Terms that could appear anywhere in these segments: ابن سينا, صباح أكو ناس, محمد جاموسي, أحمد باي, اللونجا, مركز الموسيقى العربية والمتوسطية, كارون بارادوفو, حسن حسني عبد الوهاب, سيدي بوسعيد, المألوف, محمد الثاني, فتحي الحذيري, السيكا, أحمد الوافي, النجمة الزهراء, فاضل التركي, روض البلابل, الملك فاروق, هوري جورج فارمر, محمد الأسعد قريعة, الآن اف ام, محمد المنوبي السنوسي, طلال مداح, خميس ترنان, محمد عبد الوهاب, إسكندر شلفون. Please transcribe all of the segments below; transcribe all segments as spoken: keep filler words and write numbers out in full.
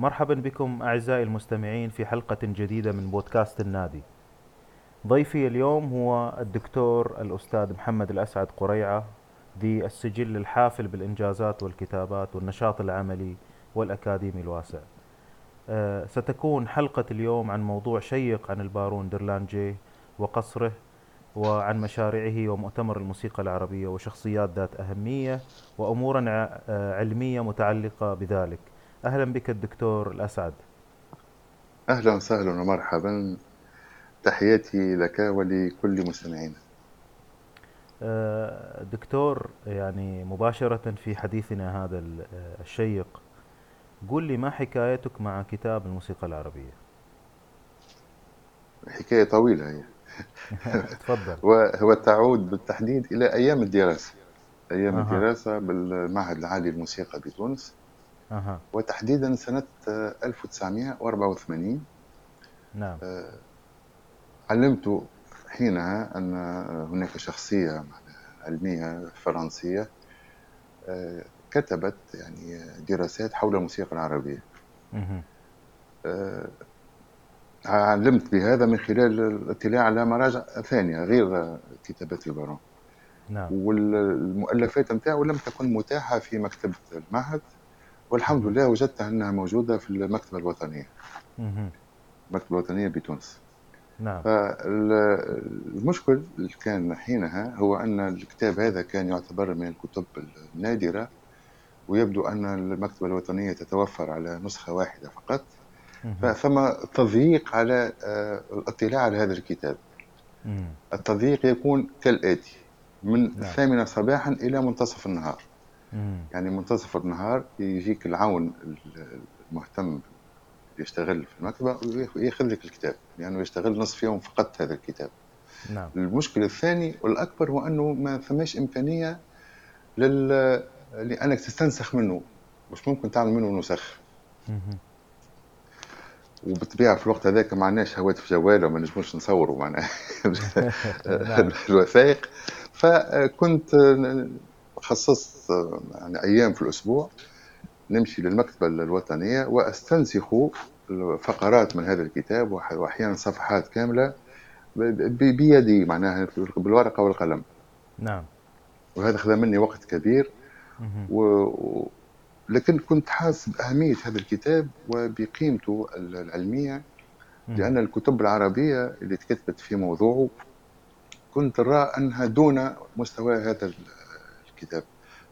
مرحبا بكم أعزائي المستمعين في حلقة جديدة من بودكاست النادي. ضيفي اليوم هو الدكتور الأستاذ محمد الأسعد قريعة، ذي السجل الحافل بالإنجازات والكتابات والنشاط العملي والأكاديمي الواسع. أه ستكون حلقة اليوم عن موضوع شيق عن البارون ديرلانجيه وقصره، وعن مشاريعه ومؤتمر الموسيقى العربية وشخصيات ذات أهمية وأمورا علمية متعلقة بذلك. أهلا بك الدكتور الأسعد. أهلا وسهلا ومرحبا، تحياتي لك ولكل مستمعينا. دكتور، يعني مباشرة في حديثنا هذا الشيق، قل لي ما حكايتك مع كتاب الموسيقى العربية؟ حكاية طويلة هي. تفضل. وهو تعود بالتحديد إلى أيام الدراسة، أيام أه. الدراسة بالمعهد العالي للموسيقى بتونس، أه. وتحديدا سنة ألف وتسعمائة وأربعة وثمانين. نعم. أه علمت حينها أن هناك شخصية علمية فرنسية أه كتبت يعني دراسات حول الموسيقى العربية. أه. أه علمت بهذا من خلال الاطلاع على مراجع ثانية غير كتابات البارون. نعم. والمؤلفات نتاعو لم تكن متاحة في مكتبة المعهد، والحمد لله وجدتها أنها موجودة في المكتبة الوطنية. مم. المكتبة الوطنية بتونس. نعم. فالمشكل اللي كان حينها هو أن الكتاب هذا كان يعتبر من الكتب النادرة، ويبدو أن المكتبة الوطنية تتوفر على نسخة واحدة فقط، فثم تضييق على الاطلاع على هذا الكتاب. التضييق يكون كالآتي: من الثامنة صباحا إلى منتصف النهار. يعني منتصف النهار يجيك العون المهتم يشتغل في المكتبة ويأخذ لك الكتاب، لأنه يعني يشتغل نصف يوم فقط هذا الكتاب. نعم. المشكلة الثاني والأكبر هو أنه ما ثماش إمكانية لل... لأنك تستنسخ منه، مش ممكن تعمل منه نسخ. وبالطبيعة في الوقت هذاك ما عندناش هواتف جوال وما نجموش نصوروا معنا الوثائق. فكنت خصصت يعني أيام في الأسبوع نمشي للمكتبة الوطنية وأستنسخ فقرات من هذا الكتاب، وأحيانا صفحات كاملة بيدي، معناها بالورقة والقلم. نعم. وهذا أخذ مني وقت كبير، و... لكن كنت حاسس بأهمية هذا الكتاب وبقيمته العلمية، لأن الكتب العربية اللي تكتبت في موضوعه كنت أرى أنها دون مستوى هذا الكتاب.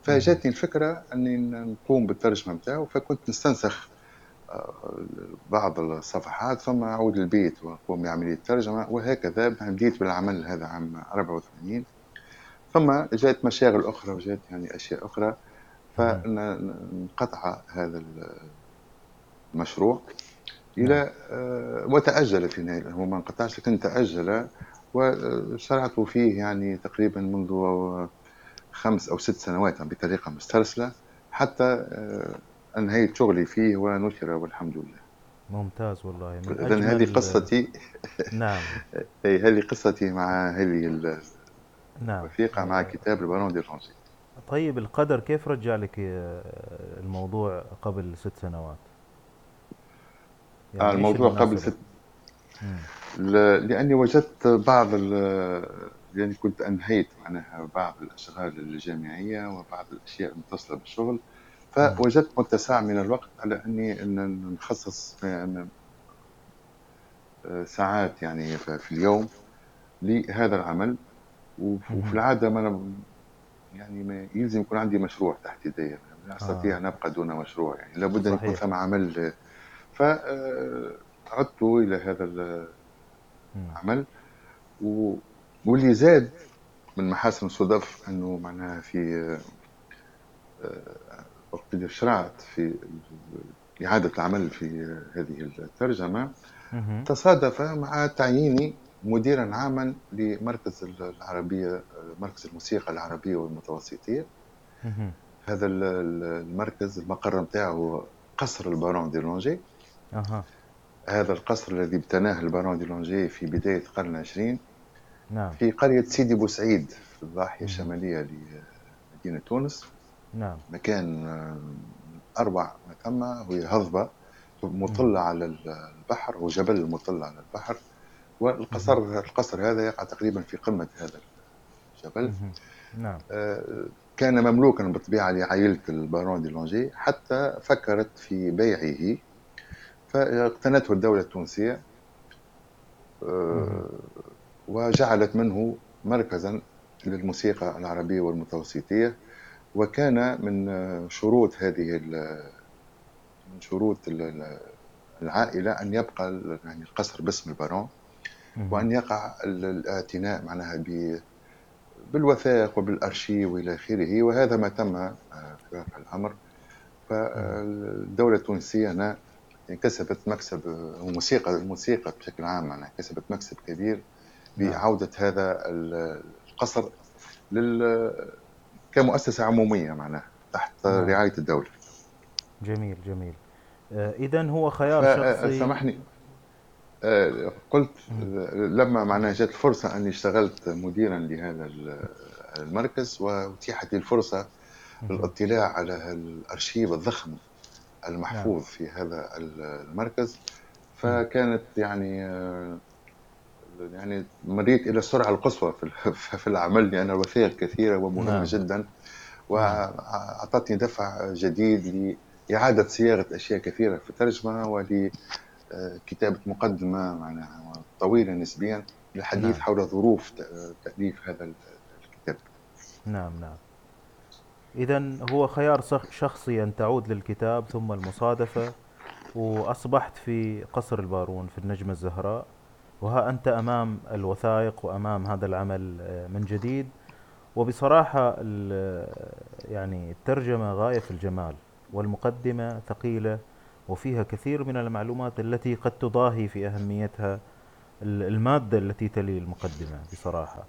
فجاتني الفكرة أني نقوم بالترجمة متاعه، فكنت نستنسخ بعض الصفحات ثم أعود للبيت وأقوم بعملية الترجمة، وهكذا بديت بالعمل هذا عام أربعة وثمانين. ثم جاءت مشاغل أخرى وجاءت يعني أشياء أخرى، فانقطع هذا المشروع إلى وتأجل في نهاية، هو ما انقطعش لكن تأجل، وشرعت فيه يعني تقريبا منذ خمس أو ست سنوات بطريقة مسترسلة حتى أنهيت شغلي فيه ونشر والحمد لله. ممتاز والله. إذن هذه قصتي. نعم. هذه قصتي مع هذه الوثيقة. نعم. مع كتاب البارون ديرلانجيه. طيب، القدر كيف رجع لك الموضوع قبل ست سنوات؟ يعني الموضوع قبل ست ل... لأني وجدت بعض ال... يعني كنت أنهيت معناها بعض الأشغال الجامعية وبعض الأشياء المتصلة بالشغل، فوجدت متسع من الوقت على أني إن نخصص ساعات يعني في اليوم لهذا العمل. وفي العادة ما يعني ما يلزم يكون عندي مشروع تحت يدي، لا أستطيع أن أبقى دون مشروع، يعني لابد أن يكون ثم عمل. فعدت إلى هذا العمل، و... واللي زاد من محاسن الصدف أنه معناها في وقت اللي شرعت في إعادة العمل في هذه الترجمة تصادف مع تعييني مديراً عاماً لمركز العربية، مركز الموسيقى العربية والمتوسطية. هذا المركز المقر متاعه قصر البارون ديرلانجيه. أه. هذا القصر الذي ابتناه البارون ديرلانجيه في بداية القرن العشرين. نعم. في قرية سيدي بوسعيد في الضاحية الشمالية لمدينة تونس. نعم. مكان أروع ما ثم، وهي هضبة مطلة على البحر وجبل المطلة على البحر، والقصر القصر هذا يقع تقريبا في قمة هذا الجبل. نعم. كان مملوكا بالطبيعة لعائلة البارون ديرلانجيه حتى فكرت في بيعه، فاقتنته الدولة التونسية وجعلت منه مركزا للموسيقى العربية والمتوسطية. وكان من شروط هذه من شروط العائلة أن يبقى يعني القصر باسم البارون، وأن يقع الاعتناء معناها بالوثائق وبالأرشيف وإلى آخره، وهذا ما تم في واقع الأمر. فالدولة التونسية هنا كسبت مكسب، وموسيقى الموسيقى بشكل عام معناها كسبت مكسب كبير بعودة هذا القصر لل كمؤسسة عمومية معناها تحت رعاية الدولة. جميل جميل. آه إذن هو خيار شخصي. سامحني، آه قلت لما معناها جت الفرصة أني اشتغلت مديرا لهذا المركز، وأتيحت لي الفرصة للاطلاع على الأرشيف الضخم المحفوظ في هذا المركز، فكانت يعني آه يعني مريت إلى السرعة القصوى في في العمل، لأن الوثائق كثيرة ومهمة جدا، وأعطتني دفع جديد لإعادة صياغة أشياء كثيرة في الترجمة، ولكتابة مقدمة معناها طويلة نسبيا للحديث نعم. حول ظروف تأليف هذا الكتاب. نعم نعم. إذن هو خيار شخصي أن تعود للكتاب ثم المصادفة، وأصبحت في قصر البارون في النجمة الزهراء، وها أنت أمام الوثائق وأمام هذا العمل من جديد. وبصراحة يعني الترجمة غاية في الجمال، والمقدمة ثقيلة وفيها كثير من المعلومات التي قد تضاهي في أهميتها المادة التي تلي المقدمة بصراحة.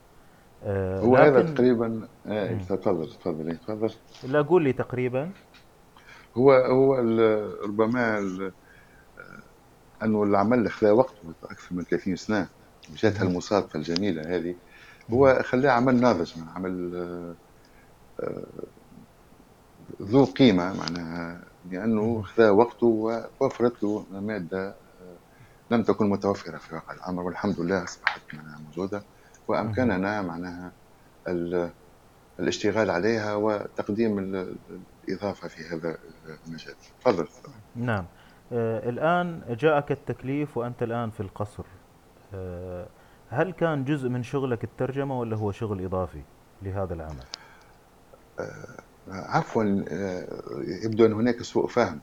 هو هذا تقريبا آه تفضل تفضل تفضل لا أقول لي تقريبا هو هو ربما أنه العمل اللي خلاه وقت أكثر من ثلاثين سنة جاتها المصادفة الجميلة هذه، هو خلاه عمل ناضج، عمل ذو قيمة معناها، لأنه خلاه وقته ووفرت له مادة لم تكن متوفرة في واقع الأمر، والحمد لله أصبحت معناها موجودة، وأمكننا معناها الاشتغال عليها وتقديم الإضافة في هذا المجال. تفضل. نعم. آه الآن جاءك التكليف وأنت الآن في القصر، آه هل كان جزء من شغلك الترجمة ولا هو شغل إضافي لهذا العمل؟ آه عفوا آه يبدو أن هناك سوء فهم،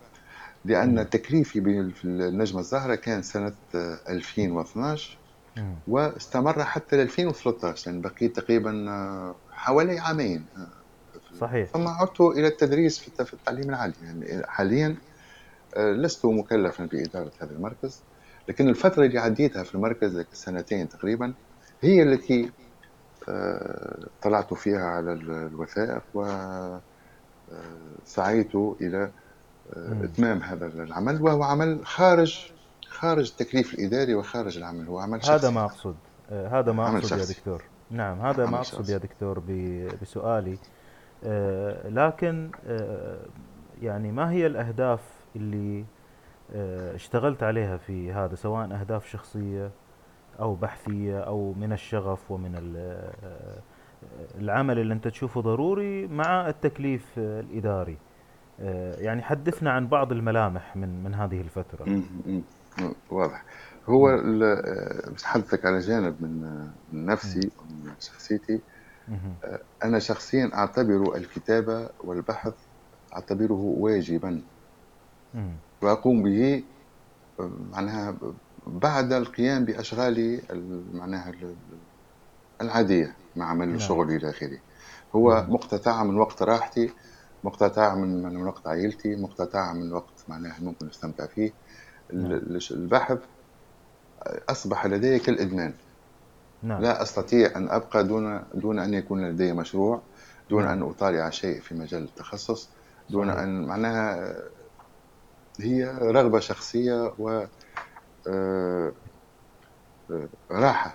لأن م. تكليفي في النجمة الزهراء كان سنة آه ألفين واثناشر م. واستمر حتى ألفين وثلاثطاش، يعني بقيت تقريبا آه حوالي عامين. آه صحيح. ثم عدت إلى التدريس في التعليم العالي، يعني حاليا لست مكلفا بإدارة هذا المركز، لكن الفترة اللي عديتها في المركز سنتين تقريبا هي التي طلعت فيها على الوثائق وسعيت إلى إتمام هذا العمل، وهو عمل خارج خارج التكليف الإداري وخارج العمل، هو عمل شخصي. هذا ما أقصد هذا ما أقصد يا دكتور. نعم هذا ما أقصد يا دكتور بسؤالي، لكن يعني ما هي الأهداف اللي اشتغلت عليها في هذا، سواء أهداف شخصية أو بحثية أو من الشغف ومن العمل اللي أنت تشوفه ضروري مع التكليف الإداري؟ يعني حدثنا عن بعض الملامح من من هذه الفترة. واضح. هو بتحدثك على جانب من نفسي ومن شخصيتي. أنا شخصيا أعتبر الكتابة والبحث أعتبره واجبا، وأقوم به معناها بعد القيام بأشغالي معناها العادية مع عمل الشغل إلى آخره. هو مقتطع من وقت راحتي، مقتطع من من وقت عائلتي، مقتطع من وقت معناها ممكن نستمتع فيه. البحث أصبح لدي كالإدمان، لا أستطيع أن أبقى دون دون أن يكون لدي مشروع، دون أن أطالع شيء في مجال التخصص، دون أن معناها هي رغبة شخصية و راحة،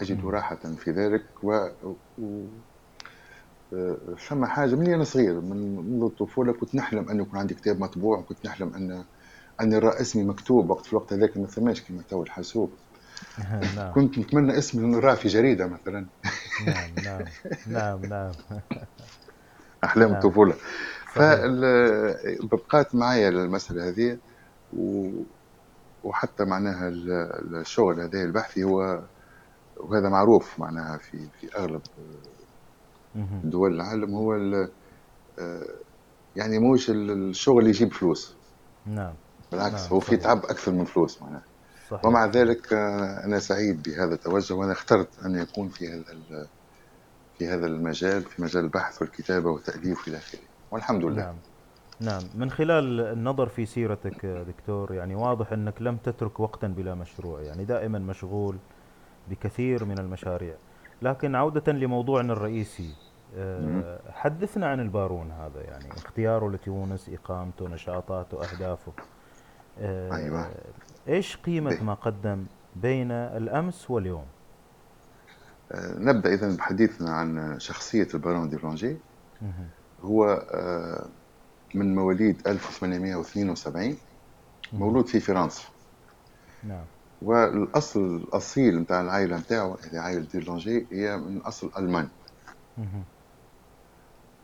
أجد راحة في ذلك. و ثم حاجة مني أنا صغير، من منذ الطفولة كنت نحلم أن يكون عندي كتاب مطبوع، كنت نحلم أن أن الرسمي مكتوب وقت في الوقت هذاك ما ثماش كما تو الحاسوب. كنت نتمنى اسمي نراه في جريدة مثلا. نعم نعم نعم نعم أحلام الطفولة. فبقات معايا المسألة هذه، وحتى معناها الشغل هذا البحثي هو، وهذا معروف معناها في في أغلب دول العالم، هو يعني موش الشغل اللي يجيب فلوس. نعم بالعكس نعم. هو في تعب أكثر من فلوس معناها. صحيح. ومع ذلك أنا سعيد بهذا التوجه، وأنا اخترت أن يكون في هذا في هذا المجال، في مجال البحث والكتابة والتأليف إلى آخره، والحمد لله. نعم. نعم. من خلال النظر في سيرتك دكتور، يعني واضح أنك لم تترك وقتا بلا مشروع، يعني دائما مشغول بكثير من المشاريع. لكن عودة لموضوعنا الرئيسي، حدثنا عن البارون هذا، يعني اختياره لتونس، إقامته، نشاطاته، أهدافه. أيوة. إيش قيمة ما قدم بين الأمس واليوم؟ نبدأ إذن بحديثنا عن شخصية البارون ديرلانجيه. هو من مواليد ألف وثمانمائة واثنين وسبعين، مولود في فرنسا. نعم. والأصل الأصيل نتاع العائلة نتاعو، عائلة ديرلانجيه، هي من أصل ألماني.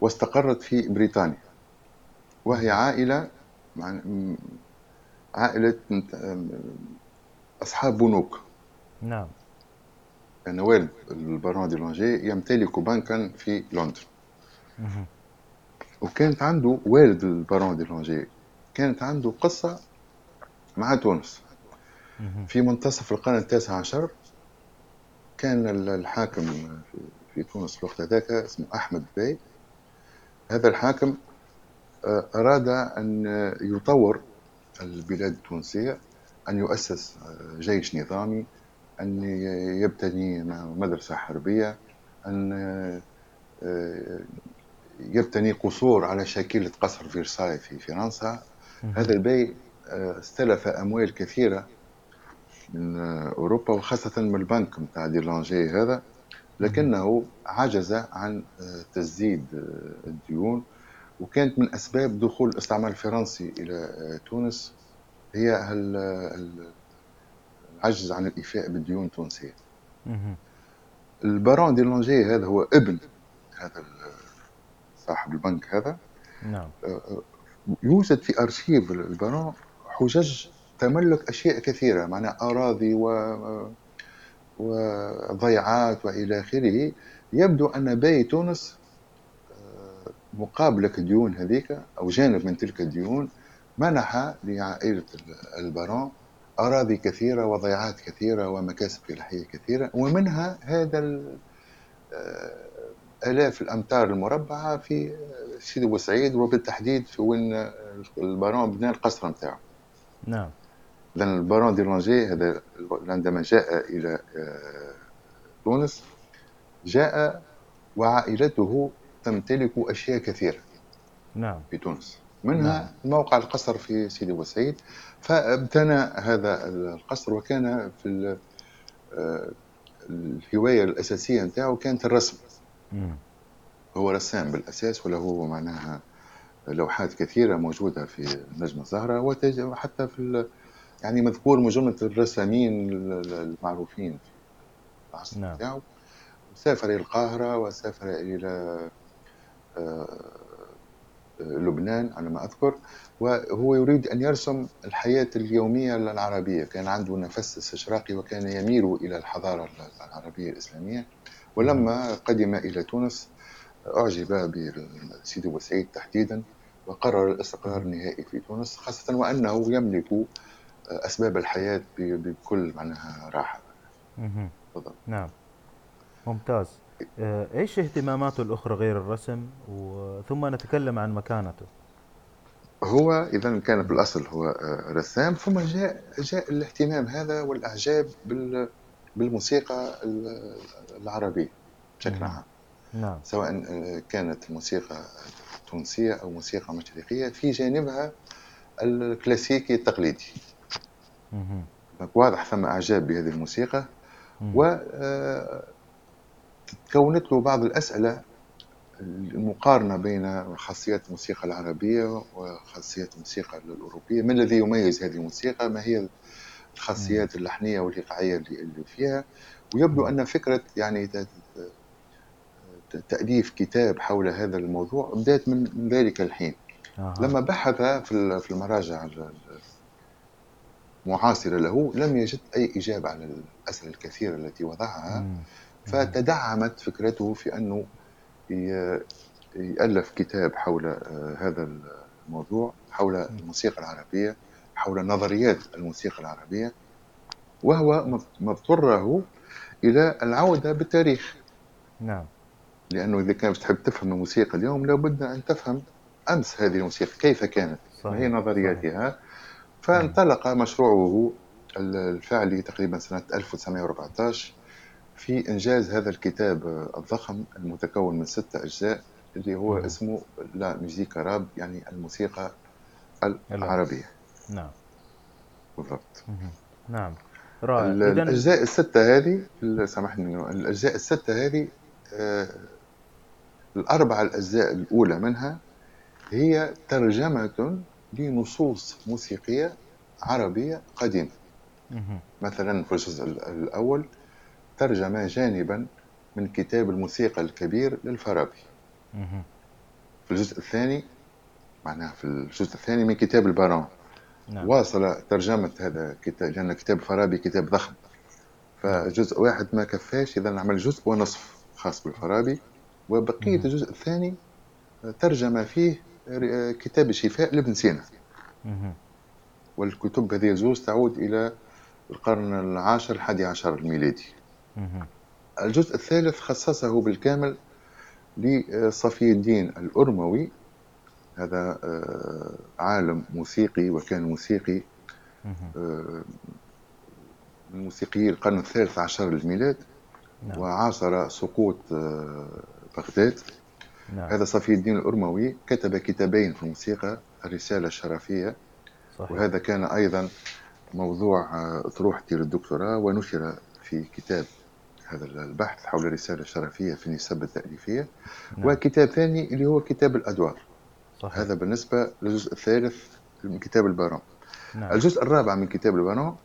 واستقرت في بريطانيا، وهي عائلة عائلة أصحاب بنوك. نعم. أنا والد البارون ديرلانجيه يمتلك بنكا في لندن. مه. وكانت عنده والد البارون ديرلانجيه كانت عنده قصة مع تونس. مه. في منتصف القرن التاسع عشر كان الحاكم في تونس في الوقت هذاك اسمه أحمد باي. هذا الحاكم أراد أن يطور البلاد التونسية، أن يؤسس جيش نظامي، أن يبتني مدرسة حربية، أن يبتني قصور على شكل قصر فرساي في فرنسا. هذا البي استلف أموال كثيرة من أوروبا، وخاصة من البنك متاع ديرلانجيه هذا، لكنه عجز عن تسديد الديون. وكانت من أسباب دخول الاستعمار الفرنسي إلى تونس هي العجز عن الإيفاء بالديون التونسية. البارون ديرلانجيه هذا هو ابن هذا صاحب البنك هذا. نعم. يوجد في أرشيف البارون حجج تملك أشياء كثيرة، معناها أراضي و... وضيعات وإلى آخره. يبدو أن باي تونس مقابلك الديون هذيك أو جانب من تلك الديون منح لعائلة البارون أراضي كثيرة وضيعات كثيرة ومكاسب فلاحية كثيرة، ومنها هذا آلاف الأمتار المربعة في سيدي بوسعيد، وبالتحديد في وين البارون بنى القصر نتاعو. نعم. لأن البارون ديرلانجيه هذا عندما جاء إلى تونس جاء وعائلته تمتلك أشياء كثيرة. نعم. في تونس، منها نعم. موقع القصر في سيدي بوسعيد. فابتنى هذا القصر، وكان في الهواية الأساسية نتاعو كانت الرسم. مم. هو رسام بالأساس، وله معناها لوحات كثيرة موجودة في نجم الزهرة، وحتى في يعني مذكور مجموعة الرسامين المعروفين في العصر نعم. نتاعو. سافر إلى القاهرة، وسافر إلى لبنان على ما أذكر، وهو يريد أن يرسم الحياة اليومية العربية. كان عنده نفس استشراقي، وكان يميل إلى الحضارة العربية الإسلامية. ولما قدم إلى تونس أعجب بسيدي بوسعيد تحديدا، وقرر الاستقرار النهائي في تونس، خاصة وأنه يملك أسباب الحياة بكل معناها راحة. تفضل. نعم. ممتاز. إيش اهتماماته الأخرى غير الرسم؟ وثم نتكلم عن مكانته. هو إذا كان بالأصل هو رسام، ثم جاء جاء الاهتمام هذا والإعجاب بالموسيقى العربية بشكل عام. نعم. سواء كانت الموسيقى تونسية أو موسيقى مشرقية، في جانبها الكلاسيكي التقليدي. مم. واضح ثم إعجاب بهذه الموسيقى. مم. و تكونت له بعض الأسئلة المقارنة بين خاصيات الموسيقى العربية وخاصيات الموسيقى الأوروبية. ما الذي يميز هذه الموسيقى؟ ما هي الخاصيات اللحنية والإيقاعية اللي فيها؟ ويبدو أن فكرة يعني تأليف كتاب حول هذا الموضوع بدأت من ذلك الحين. آه. لما بحث في المراجع المعاصرة له لم يجد أي إجابة على الأسئلة الكثيرة التي وضعها، فتدعمت فكرته في أنه يألف كتاب حول هذا الموضوع، حول الموسيقى العربية، حول نظريات الموسيقى العربية، وهو مضطره إلى العودة بالتاريخ. نعم. لأنه إذا كانت تحب تفهم الموسيقى اليوم لابد أن تفهم أمس هذه الموسيقى كيف كانت، ما هي نظرياتها. فانطلق مشروعه الفعلي تقريبا سنة ألف وتسعمائة وأربعة عشر في إنجاز هذا الكتاب الضخم المتكون من ستة أجزاء اللي هو اسمه لا ميزيكا عرب، يعني الموسيقى العربية. نعم بالضبط. نعم رائع. الأجزاء الستة هذه، سامحني، الأجزاء الستة هذه آه الأربعة الأجزاء الأولى منها هي ترجمة لنصوص موسيقية عربية قديمة. مثلا في الجزء الأول ترجم جانبا من كتاب الموسيقى الكبير للفارابي. في الجزء الثاني معناها في الجزء الثاني من كتاب البارون. نعم. واصل ترجمة هذا كتاب، لأن كتاب الفارابي كتاب ضخم، فجزء واحد ما كفاش، إذا نعمل جزء ونصف خاص بالفارابي. وبقية الجزء الثاني ترجم فيه كتاب الشفاء لابن سينا. والكتب هذه الزوز تعود إلى القرن العاشر الحادي عشر الميلادي. الجزء الثالث خصصه بالكامل لصفي الدين الأرموي، هذا عالم موسيقي وكان موسيقي من موسيقيي القرن الثالث عشر الميلاد، وعاصر سقوط بغداد. نعم. هذا صفي الدين الأرموي كتب كتابين في الموسيقى، الرسالة الشرفية. صحيح. وهذا كان أيضا موضوع أطروحتي للدكتوراه، ونشر في كتاب هذا البحث حول الرسالة الشرفية في النسب التأليفية. نعم. وكتاب ثاني اللي هو كتاب الأدوار. صحيح. هذا بالنسبة للجزء الثالث من كتاب البارون. نعم. الجزء الرابع من كتاب البارون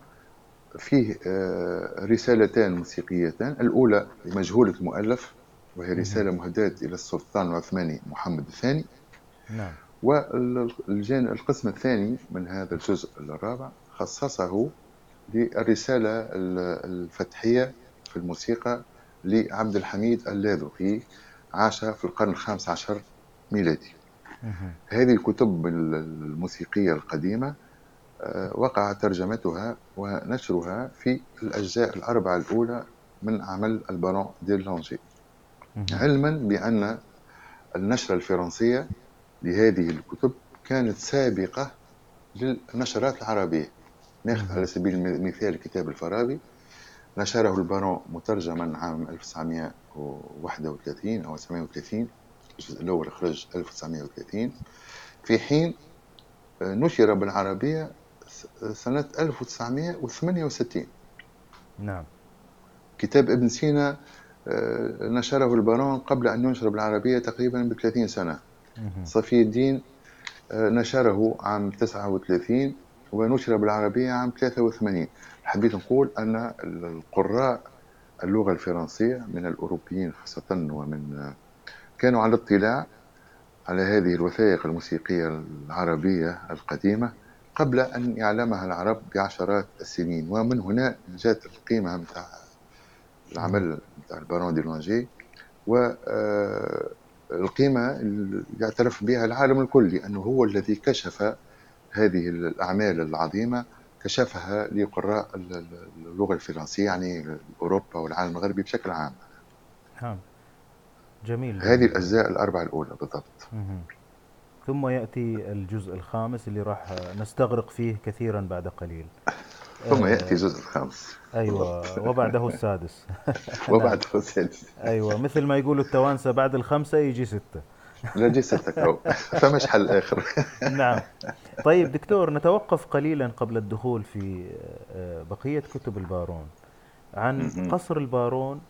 فيه رسالتان موسيقيتان، الأولى مجهولة المؤلف وهي رسالة مهداة إلى السلطان العثماني محمد الثاني. نعم. والقسم الثاني من هذا الجزء الرابع خصصه للرسالة الفتحية في الموسيقى لعبد الحميد اللاذقي، عاش في القرن الخامس عشر ميلادي. هذه الكتب الموسيقية القديمة وقع ترجمتها ونشرها في الأجزاء الأربعة الأولى من عمل البارون ديرلانجيه، علما بأن النشرة الفرنسية لهذه الكتب كانت سابقة للنشرات العربية. ناخذ على سبيل المثال كتاب الفارابي، نشره البارون مترجما عام ألف وتسعمائة وواحد وثلاثين أو ثمانية وثلاثين، الجزء الأول خرج ألف وتسعمائة وثلاثين، في حين نشر بالعربية سنة ألف وتسعمائة وثمانية وستين. نعم. كتاب ابن سينا نشره البارون قبل أن ينشر بالعربية تقريبا بثلاثين سنة. صفي الدين نشره عام تسعة وثلاثين ونشر بالعربية عام ثلاثة وثمانين. حبيت نقول أن القراء اللغة الفرنسية من الأوروبيين خاصة ومن كانوا على اطلاع على هذه الوثائق الموسيقية العربية القديمة قبل أن يعلمها العرب بعشرات السنين، ومن هنا جاءت القيمة متاع العمل متاع البارون ديرلانجيه والقيمة يعترف بها العالم الكل، لأنه هو الذي كشف هذه الأعمال العظيمة، كشفها لقراء اللغة الفرنسية يعني أوروبا والعالم الغربي بشكل عام. نعم. جميل. هذه الأجزاء الأربعة الأولى بالضبط. ثم يأتي الجزء الخامس اللي راح نستغرق فيه كثيرا بعد قليل. ثم يأتي الجزء الخامس. أيوة. وبعده السادس. وبعده السادس. أيوة، مثل ما يقولوا التوانسة بعد الخمسة يجي ستة. لا يجي ستة فمش حل آخر. نعم. طيب دكتور، نتوقف قليلا قبل الدخول في بقية كتب البارون عن قصر البارون،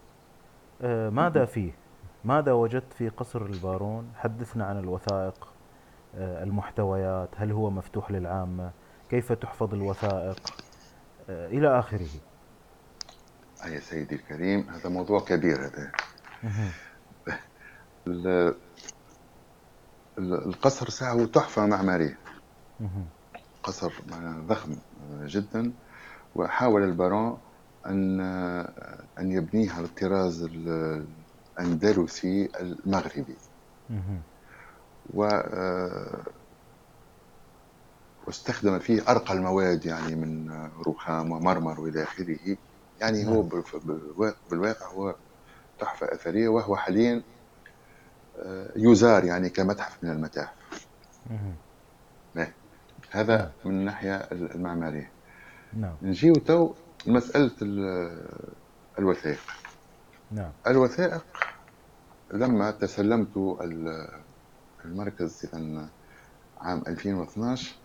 ماذا فيه؟ ماذا وجدت في قصر البارون؟ حدثنا عن الوثائق، المحتويات، هل هو مفتوح للعامة؟ كيف تحفظ الوثائق؟ إلى آخره. يا سيدي الكريم، هذا موضوع كبير. هذا القصر ساعه تحفة معمارية، قصر ضخم جدا، وحاول البارون أن أن يبنيه على الطراز الأندلسي المغربي، و واستخدم فيه أرقى المواد، يعني من رخام ومرمر وإلى آخره. يعني هو بالواقع هو تحفة أثرية، وهو حاليا يزار يعني كمتحف من المتاحف. هذا من الناحية المعمارية. نجي تو مسألة الوثائق. الوثائق لما تسلمت المركز عام ألفين واثناشر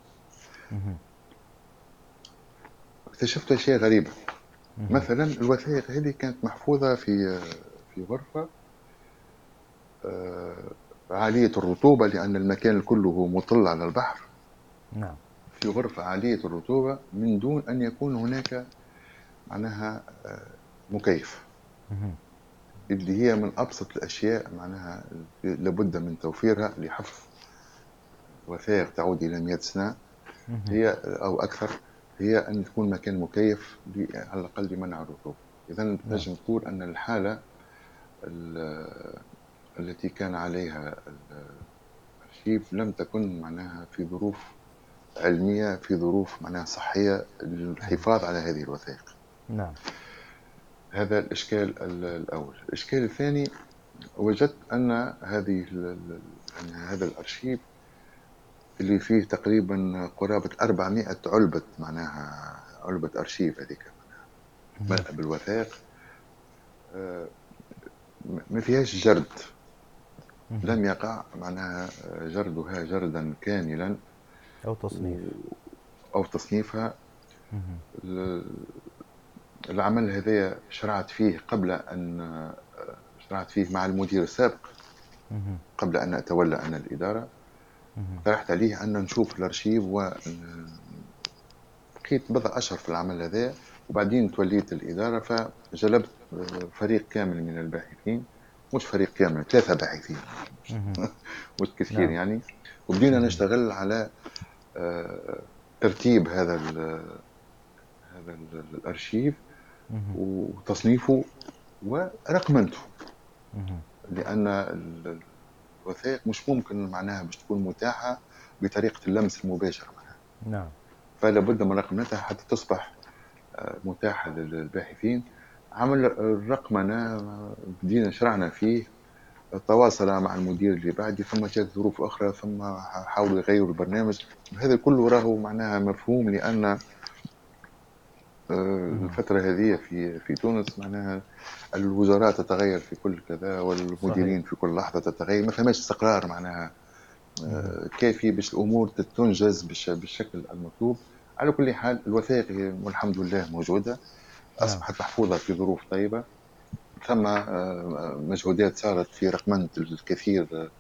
اكتشفت شيء غريب. مثلا الوثائق هذه كانت محفوظة في في غرفة عالية الرطوبة، لأن المكان كله مطل على البحر. نعم. في غرفة عالية الرطوبة من دون أن يكون هناك معناها مكيف، اللي هي من أبسط الأشياء معناها لابد من توفيرها لحفظ وثائق تعود إلى مئة سنة هي أو أكثر، هي أن تكون مكان مكيف على الأقل لمنع الرطوبة. إذن نجم نقول أن الحالة التي كان عليها الأرشيف لم تكن معناها في ظروف علمية، في ظروف معناها صحية للحفاظ على هذه الوثائق. نعم. هذا الإشكال الأول. الإشكال الثاني، وجدت أن هذه أن هذا الأرشيف اللي فيه تقريبا قرابة أربعمائة علبة معناها علبة أرشيف هذيك ملأ بالوثائق، ما فيهاش جرد، لم يقع معناها جردها جردا كاملا أو تصنيف أو تصنيفها. العمل هذا شرعت فيه قبل أن شرعت فيه مع المدير السابق قبل أن أتولى أنا الإدارة. طرحت عليه أن نشوف الأرشيف، وبقيت بضع أشهر في العمل هذا، وبعدين توليت الإدارة فجلبت فريق كامل من الباحثين، مش فريق كامل، ثلاثة باحثين مش كثير يعني، وبدينا نشتغل على ترتيب هذا هذا الأرشيف وتصنيفه ورقمنته، لأن الوثائق مش ممكن معناها باش تكون متاحة بطريقة اللمس المباشر معناها. نعم. فلا بد من رقمنتها حتى تصبح متاحة للباحثين. عمل الرقمنة بدينا شرعنا فيه، تواصل مع المدير اللي بعدي، ثم جاءت ظروف أخرى، ثم حاولوا يغيروا البرنامج. هذا كله راهو معناها مفهوم، لأن الفترة هذه في في تونس معناها الوزارات تتغير في كل كذا، والمديرين في كل لحظة تتغير، ما فماش استقرار معناها كافي باش الأمور تتنجز بالشكل المطلوب. على كل حال الوثائق والحمد لله موجودة، أصبحت محفوظة في ظروف طيبة. ثم مجهودات صارت في رقمنة الكثير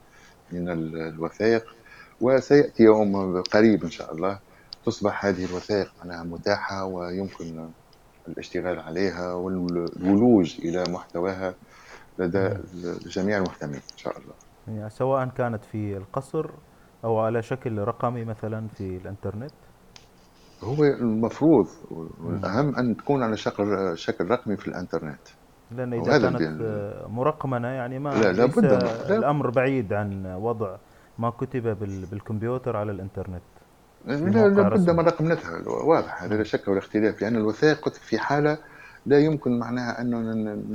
من الوثائق، وسيأتي يوم قريب إن شاء الله تصبح هذه الوثائق معناها متاحة ويمكن الاشتغال عليها والولوج إلى محتواها لدى جميع المهتمين إن شاء الله، يعني سواء كانت في القصر أو على شكل رقمي مثلا في الإنترنت. هو المفروض والأهم أن تكون على شكل شكل رقمي في الإنترنت، لأن إذا كانت مرقمنة يعني ما لا ليس لا الأمر بعيد عن وضع ما كتب بالكمبيوتر على الإنترنت. لا لابد من رقمنتها، واضح هذا لا شك ولا اختلاف، لأن الوثائق في حالة لا يمكن معناها أنه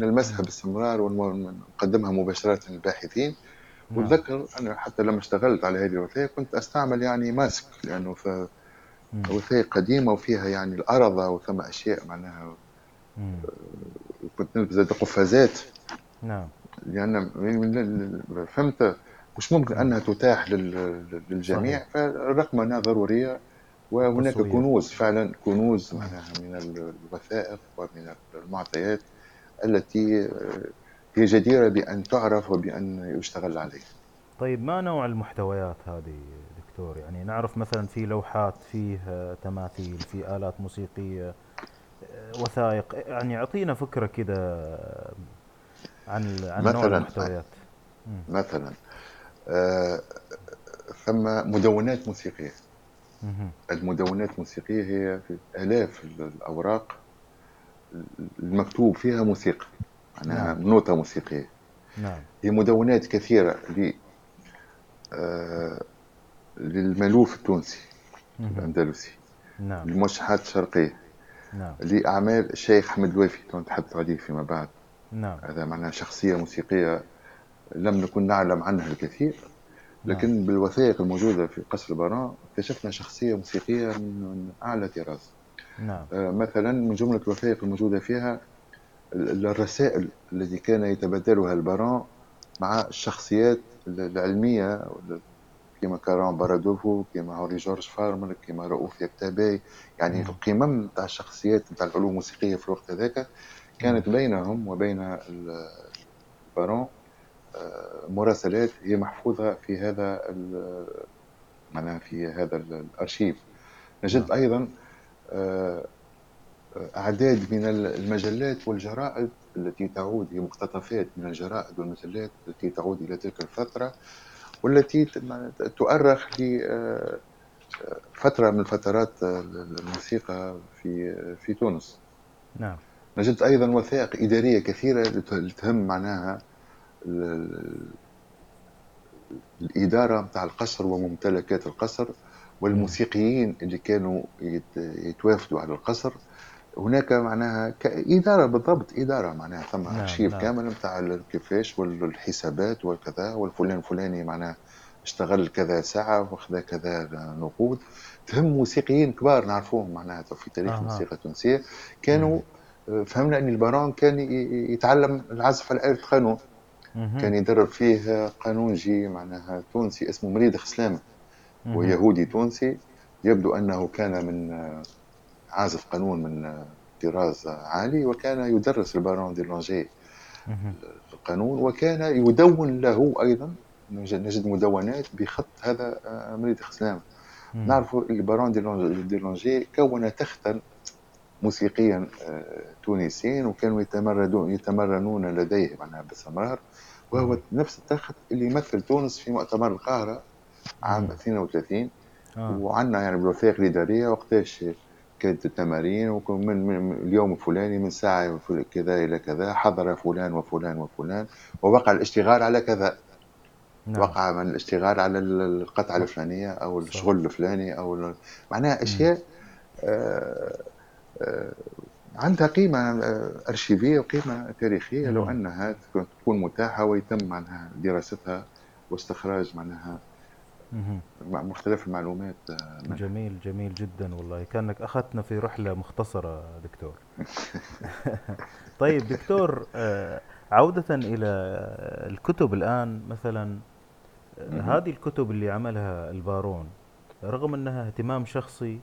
نلمسها باستمرار ونقدمها مباشرة للباحثين. وأتذكر أنا حتى لما اشتغلت على هذه الوثائق كنت أستعمل يعني ماسك، لأنه وثائق قديمة وفيها يعني الأرضة وثم أشياء معناها، كنت نلبس قفازات. نعم. لأن فهمت مش ممكن أنها تتاح للجميع، فالرقمنة ضرورية، وهناك كنوز فعلا، كنوز معناها من الوثائق ومن المعطيات التي هي جديرة بأن تعرف وبأن يشتغل عليه. طيب ما نوع المحتويات هذه دكتور؟ يعني نعرف مثلا في لوحات، فيه تماثيل، في آلات موسيقية، وثائق، يعني أعطينا فكرة كده عن عن نوع المحتويات. مثلا آه ثم مدونات موسيقية. المدونات الموسيقية هي في آلاف الأوراق المكتوب فيها موسيقى، معناها نعم. نوتة موسيقية. نعم. هي مدونات كثيرة ل آه للمألوف التونسي الأندلسي. نعم. للموشحات الشرقية. نعم. لأعمال الشيخ أحمد الوافي نتحدث عليه فيما بعد. نعم. هذا معناها شخصية موسيقية لم نكن نعلم عنها الكثير، لكن نعم. بالوثائق الموجودة في قصر البارون اكتشفنا شخصية موسيقية من أعلى طراز. نعم. آه مثلا من جملة الوثائق الموجودة فيها الرسائل التي كان يتبادلها البارون مع الشخصيات العلمية كما كارون بارادوفو، كما هوري جورج فارمر، كما رؤوف يكتابي، يعني نعم. القمم تاع الشخصيات تاع العلوم الموسيقية في الوقت ذاك كانت بينهم وبين البارون مراسلات هي محفوظة في هذا معناها في هذا الأرشيف. نجد أيضا أعداد من المجلات والجرائد التي تعود، هي مقتطفات من الجرائد والمجلات التي تعود إلى تلك الفترة والتي تؤرخ لفترة من فترات الموسيقى في في تونس. نعم. نجد أيضا وثائق إدارية كثيرة تهم معناها الإدارة متاع القصر وممتلكات القصر والموسيقيين اللي كانوا يتوافدوا على القصر. هناك معناها إدارة، بالضبط إدارة معناها ثم أرشيف كامل متاع الكفاش والحسابات والكذا، والفلان فلاني معناها اشتغل كذا ساعة واخذ كذا نقود. تهم موسيقيين كبار نعرفوهم معناها في تاريخ آه. الموسيقى التونسية كانوا. فهمنا أن البارون كان يتعلم العزف على آلة قانون، كان يدرب فيه قانونجي معناها تونسي اسمه مريد خسلامة، ويهودي تونسي، يبدو أنه كان من عازف قانون من طراز عالي، وكان يدرس البارون ديرلانجيه القانون، وكان يدون له أيضا. نجد مدونات بخط هذا مريد خسلامة. نعرف البارون ديرلانجيه كون تختا موسيقيا تونسيين، وكانوا يتمردون يتمرنون لديه معناها باستمرار، وهو نفس التخت اللي يمثل تونس في مؤتمر القاهرة عام اثنين وثلاثين. آه. وعندنا يعني بالوثائق الإدارية وقتاش كانت التمارين، وكان من اليوم الفلاني من ساعة كذا إلى كذا حضر فلان وفلان وفلان، ووقع الاشتغال على كذا. نعم. وقع من الاشتغال على القطعة الفلانية أو الشغل الفلاني أو معناها أشياء عندها قيمة أرشيفية وقيمة تاريخية، لو أنها تكون متاحة ويتم معناها دراستها واستخراج معناها مختلف المعلومات. جميل جميل جدا والله، كأنك أخذتنا في رحلة مختصرة دكتور. طيب دكتور، عودة إلى الكتب الآن، مثلا هذه الكتب اللي عملها البارون رغم أنها اهتمام شخصي،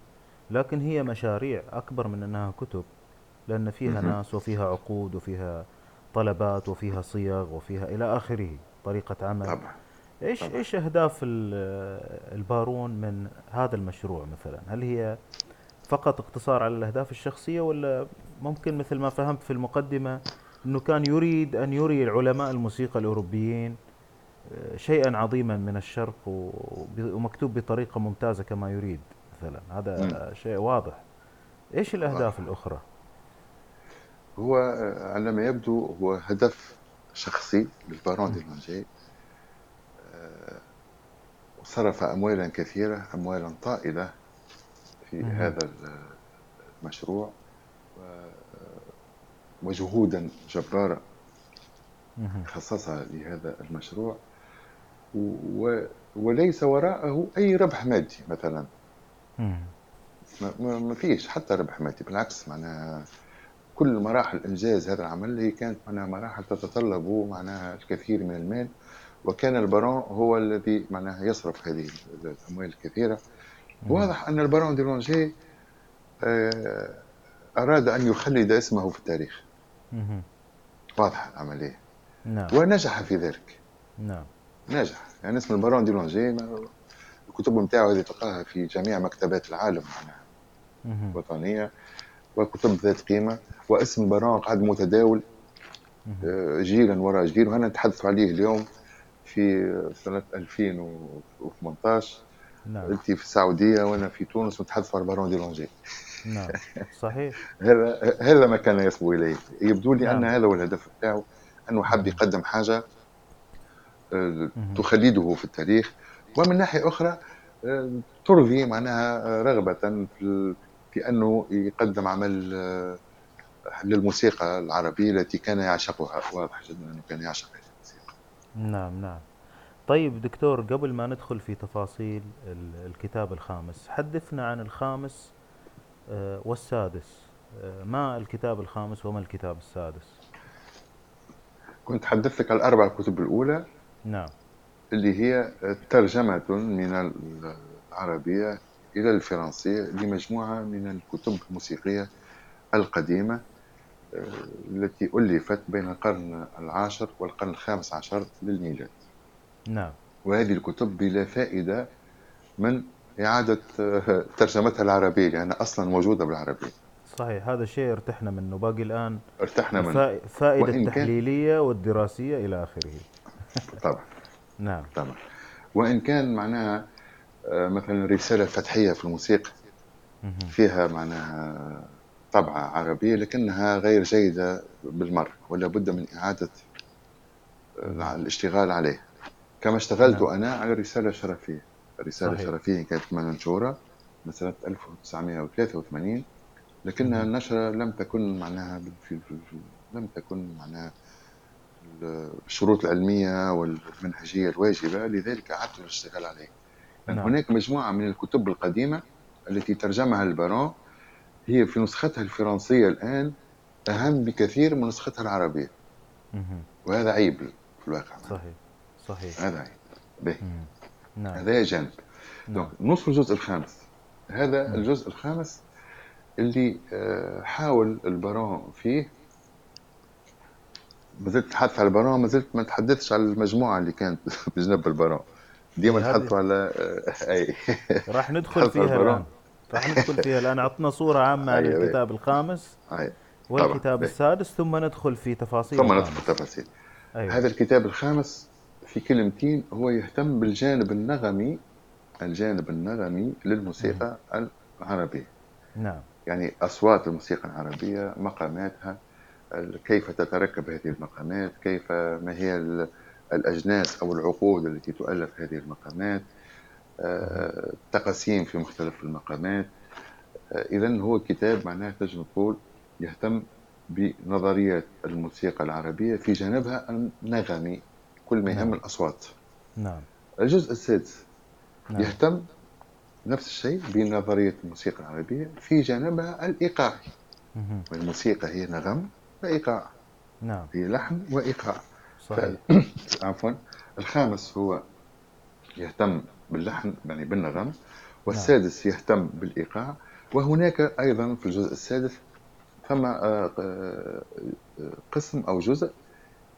لكن هي مشاريع أكبر من أنها كتب، لأن فيها ناس وفيها عقود وفيها طلبات وفيها صيغ وفيها إلى آخره، طريقة عمل. طبعا. إيش طبعا. إيش أهداف البارون من هذا المشروع مثلا؟ هل هي فقط اقتصار على الأهداف الشخصية، ولا ممكن مثل ما فهمت في المقدمة أنه كان يريد أن يري العلماء الموسيقى الأوروبيين شيئا عظيما من الشرق ومكتوب بطريقة ممتازة كما يريد مثلا؟ هذا م. شيء واضح. إيش الأهداف طبعا. الأخرى؟ هو على ما يبدو هو هدف شخصي للبارون ديرلانجيه. صرف أموالا كثيرة، أموالا طائلة في هذا المشروع، وجهودا جبارة خصصها لهذا المشروع، وليس وراءه أي ربح مادي مثلا. ما فيش حتى ربح مادي، بالعكس معناها كل مراحل إنجاز هذا العمل هي كانت معناها مراحل تتطلب معناها الكثير من المال، وكان البارون هو الذي معناها يصرف هذه الأموال الكثيرة. واضح أن البارون ديرلانجيه أراد أن يخلد اسمه في التاريخ. واضح العملية. نعم. ونجح في ذلك. نعم. نجح. يعني اسم البارون ديرلانجيه الكتب نتاعو هذه تلقاها في جميع مكتبات العالم الوطنية، وكتب ذات قيمة. واسم بارون قاعد متداول جيلا وراء جيل، وهنا نتحدث عليه اليوم في سنة ألفين وثمانية عشر. نعم. أنت في السعودية وأنا في تونس نتحدث على البارون ديرلانجيه. نعم صحيح. هذا هذا ما كان يصبو إليه. يبدو لي نعم. أن هذا هو الهدف بتاعه، أنه حب يقدم حاجة تخلده في التاريخ، ومن ناحية أخرى ترضي معناها رغبة في أنه يقدم عمل للموسيقى العربية التي كان يعشقها. واضح جدا أنه كان يعشق هذه الموسيقى. نعم نعم. طيب دكتور، قبل ما ندخل في تفاصيل الكتاب الخامس، حدثنا عن الخامس والسادس. ما الكتاب الخامس وما الكتاب السادس؟ كنت حدثتك على الأربع كتب الأولى. نعم. اللي هي ترجمة من العربية إلى الفرنسية لمجموعة من الكتب الموسيقية القديمة التي ألفت بين القرن العاشر والقرن الخامس عشر للميلاد. نعم. وهذه الكتب بلا فائدة من إعادة ترجمتها العربية، لأنها أصلا موجودة بالعربية. صحيح، هذا الشيء ارتحنا منه. باقي الآن ارتحنا منه فائدة التحليلية والدراسية إلى آخره. طبعا. نعم طبعا. وإن كان معناها مثلا الرسالة الفتحية في الموسيقى فيها معناها طبعة عربية، لكنها غير جيدة بالمرة، ولا بد من إعادة الاشتغال عليها، كما اشتغلت نعم. أنا على الرسالة الشرفية. الرسالة الشرفية كانت منشورة مثلا ألف وتسعمائة وثلاثة وثمانين، لكنها النشرة لم تكن معناها في لم تكن معناها الشروط العلمية والمنهجية الواجبة، لذلك أعدت الاشتغال عليه. نعم. هناك مجموعة من الكتب القديمة التي ترجمها البارون هي في نسختها الفرنسية الآن أهم بكثير من نسختها العربية. مم. وهذا عيب في الواقع. صحيح صحيح. هذا عيب. نعم. هذا جانب. نعم. نصف الجزء الخامس. هذا نعم. الجزء الخامس اللي حاول البارون فيه. ما زلت تحدث على البارون، ما زلت ما تحدثش على المجموعة اللي كانت بجنب البارون. ديما نحطوا على أي راح ندخل فيها الآن. راح ندخل فيها الآن. عطنا صورة عامة على الكتاب الخامس والكتاب السادس، ثم ندخل في تفاصيل. ثم ندخل في تفاصيل. أيوة. هذا الكتاب الخامس في كلمتين هو يهتم بالجانب النغمي، الجانب النغمي للموسيقى مم. العربية. نعم. يعني أصوات الموسيقى العربية، مقاماتها، كيف تتركب هذه المقامات، كيف ما هي الأجناس أو العقود التي تؤلف هذه المقامات، تقاسيم في مختلف المقامات. إذن هو كتاب معناه تجمع طول يهتم بنظرية الموسيقى العربية في جانبها النغمي، كل ما يهم الأصوات. نعم. الجزء السادس نعم. يهتم نفس الشيء بنظرية الموسيقى العربية في جانبها الإيقاعي. والموسيقى هي نغم وإيقاع. نعم. هي لحن وإيقاع. صحيح. عفوا. الخامس هو يهتم باللحن يعني بالنغم، والسادس نعم. يهتم بالإيقاع. وهناك أيضا في الجزء السادس ثم قسم أو جزء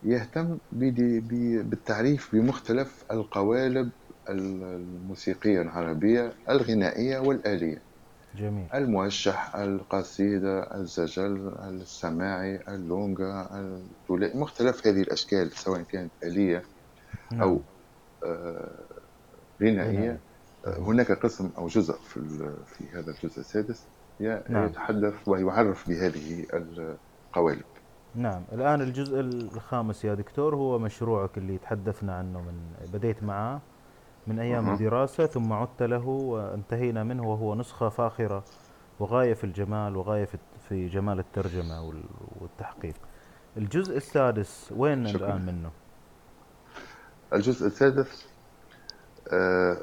يهتم بالتعريف بمختلف القوالب الموسيقية العربية الغنائية والآلية. جميل. الموشح، القصيدة، الزجل، السماعي، اللونجا، الدولي، مختلف هذه الأشكال سواء كانت آلية أو غنائية. هناك قسم أو جزء في هذا الجزء السادس يتحدث ويعرف بهذه القوالب. نعم. الآن الجزء الخامس يا دكتور هو مشروعك اللي تحدثنا عنه، من بديت معاه من أيام الدراسة ثم عدت له وانتهينا منه، وهو نسخة فاخرة وغاية في الجمال وغاية في جمال الترجمة والتحقيق. الجزء السادس وين شكرا. الآن منه؟ الجزء السادس آه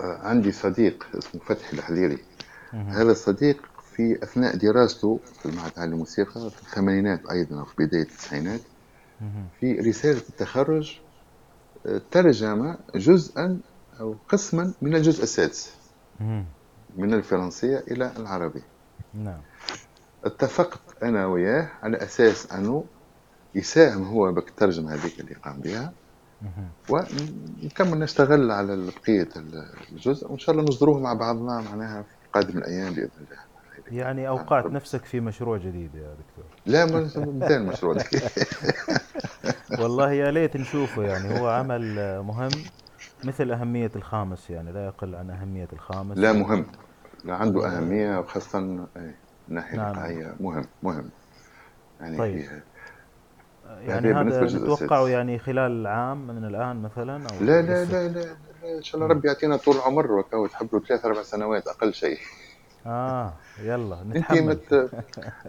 عندي صديق اسمه فتحي الحذيري. هذا الصديق في أثناء دراسته في المعهد العالي للموسيقى في الثمانينات أيضا وفي بداية التسعينات، في رسالة التخرج ترجم جزءا أو قسما من الجزء السادس من الفرنسية إلى العربية. نعم. اتفقت أنا وياه على أساس أنه يساهم هو باك ترجم هذيك اللي قام بها، ونكمل نشتغل على بقية الجزء، وإن شاء الله نصدروه مع بعضنا معناها في قادم الأيام بإذن الله. يعني أوقات نفسك في مشروع جديد يا دكتور؟ لا مثال مشروع جديد. والله يا ليت نشوفه، يعني هو عمل مهم مثل أهمية الخامس، يعني لا يقل عن أهمية الخامس. لا مهم، لا عنده أهمية وخاصة ناحية القاعية. مهم مهم يعني. طيب يعني هذا نتوقعه يعني خلال عام من الآن مثلا؟ أو لا لا لا لا إن شاء الله ربي يعطينا طول عمر وكاو تحبلوا ثلاث أربع سنوات أقل شيء. آه يلا نتحمل. مت...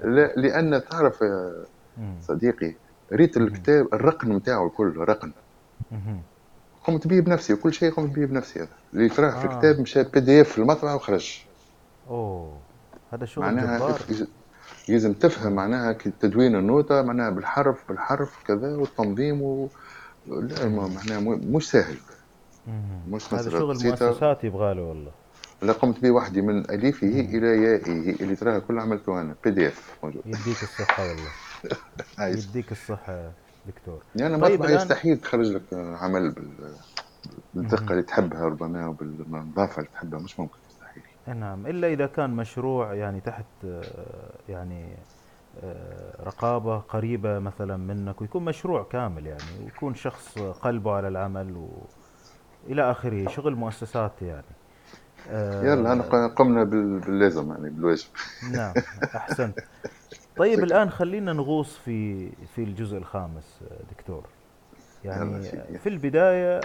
لا لأن تعرف يا صديقي ريت الكتاب الرقم متاعه كله رقم، قمت بيه بنفسي وكل شيء قمت بيه بنفسي. هذا اللي يقراه في الكتاب مشى بي دي اف في المطبعة وخرج. أوه هذا شو معناها؟ لازم تفهم معناها تدوين النوتة معناها بالحرف بالحرف كذا والتنظيم و... لا معناها مش سهل. مش هذا شغل مؤسسات يبغاله والله. اللي قمت به وحدي من أليفه إلى يائه اللي تراها كل عملته أنا بي دي اف موجود. يديك الصحة والله. يديك الصحة دكتور. يعني أنا طيب مطبعة يستحيل تخرج لك عمل بالدقة اللي تحبها ربما وبالنظافة اللي تحبها، مش ممكن. نعم، إلا إذا كان مشروع يعني تحت يعني رقابة قريبة مثلا منك ويكون مشروع كامل يعني ويكون شخص قلبه على العمل وإلى آخره، شغل مؤسسات يعني. يلا أنا قمنا باللازم يعني بالواجب. نعم أحسنت. طيب الآن خلينا نغوص في في الجزء الخامس دكتور. يعني في البداية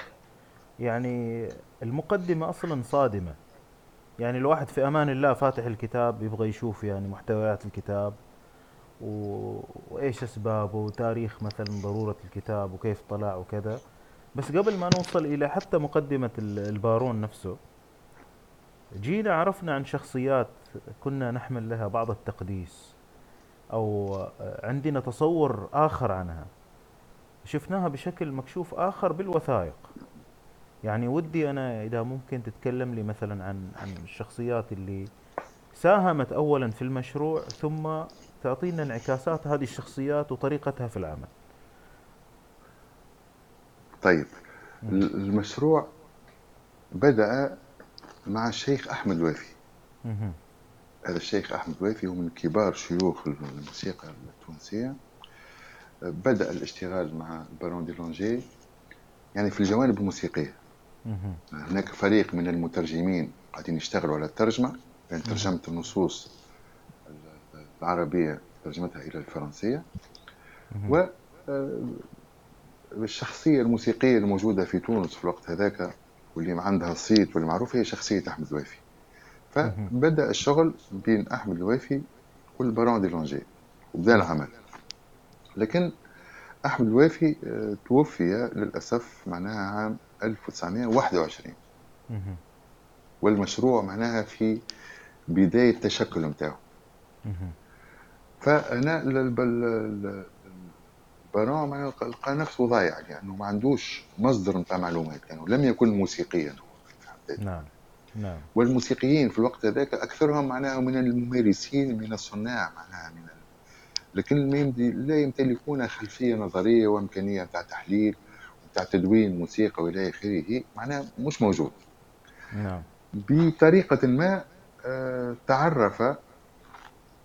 يعني المقدمة أصلا صادمة، يعني الواحد في أمان الله فاتح الكتاب يبغى يشوف يعني محتويات الكتاب و... وإيش أسبابه وتاريخ مثلا ضرورة الكتاب وكيف طلع وكذا. بس قبل ما نوصل إلى حتى مقدمة البارون نفسه جينا عرفنا عن شخصيات كنا نحمل لها بعض التقديس أو عندنا تصور آخر عنها، شفناها بشكل مكشوف آخر بالوثائق. يعني ودي أنا إذا ممكن تتكلم لي مثلا عن عن الشخصيات اللي ساهمت أولا في المشروع ثم تعطينا انعكاسات هذه الشخصيات وطريقتها في العمل. طيب المشروع بدأ مع الشيخ أحمد الوافي. هذا الشيخ أحمد الوافي هو من كبار شيوخ الموسيقى التونسية. بدأ الاشتغال مع البارون ديرلانجيه يعني في الجوانب الموسيقية. هناك فريق من المترجمين قاعدين يشتغلوا على الترجمة، يعني ترجمت النصوص العربية ترجمتها إلى الفرنسية، والشخصية الموسيقية الموجودة في تونس في الوقت هذاك واللي عندها الصيت والمعروفة هي شخصية أحمد الوافي. فبدأ الشغل بين أحمد الوافي والبارون ديرلانجيه وبدأ العمل. لكن أحمد الوافي توفي للأسف معناها عام ألف وتسعمائة وواحد وعشرين، والمشروع معناها في بداية التشكل متاعه. فأنا البارون معناها لقى نفسه ضايع لأنه يعني ما عندوش مصدر متاع معلومات لأنه يعني لم يكن موسيقيا. نعم نعم. والموسيقيين في الوقت ذاك أكثرهم معناها من الممارسين من الصناع معناها من، لكن ما يمدي لا يمتلكون خلفية نظرية وإمكانية متاع تحليل ومتاع تدوين موسيقى وإلى آخره، معناه مش موجود. نعم. بطريقة ما تعرف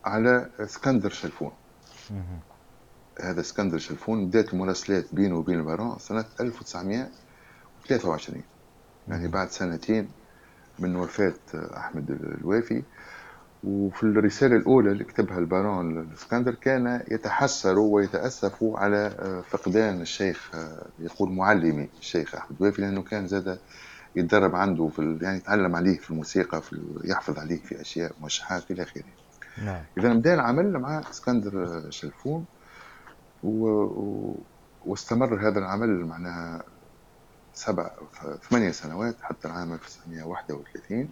على إسكندر شلفون. هذا إسكندر شلفون بدأت المراسلات بينه وبين البارون سنة ألف وتسعمائة وثلاثة وعشرين، يعني بعد سنتين من وفاة أحمد الوافي. وفي الرسالة الأولى اللي كتبها البارون الإسكندر كان يتحسر ويتأسف على فقدان الشيخ، يقول معلمي الشيخ أحمد الوافي، لأنه كان زاد يتدرب عنده في يعني تعلم عليه في الموسيقى، في يحفظ عليه في أشياء مرشحات إلى آخره. نعم. إذا بدأ العمل مع إسكندر شلفون و... و... واستمر هذا العمل معناها سبع ثمانية سنوات حتى العام ألف وتسعمائة وواحد وثلاثين.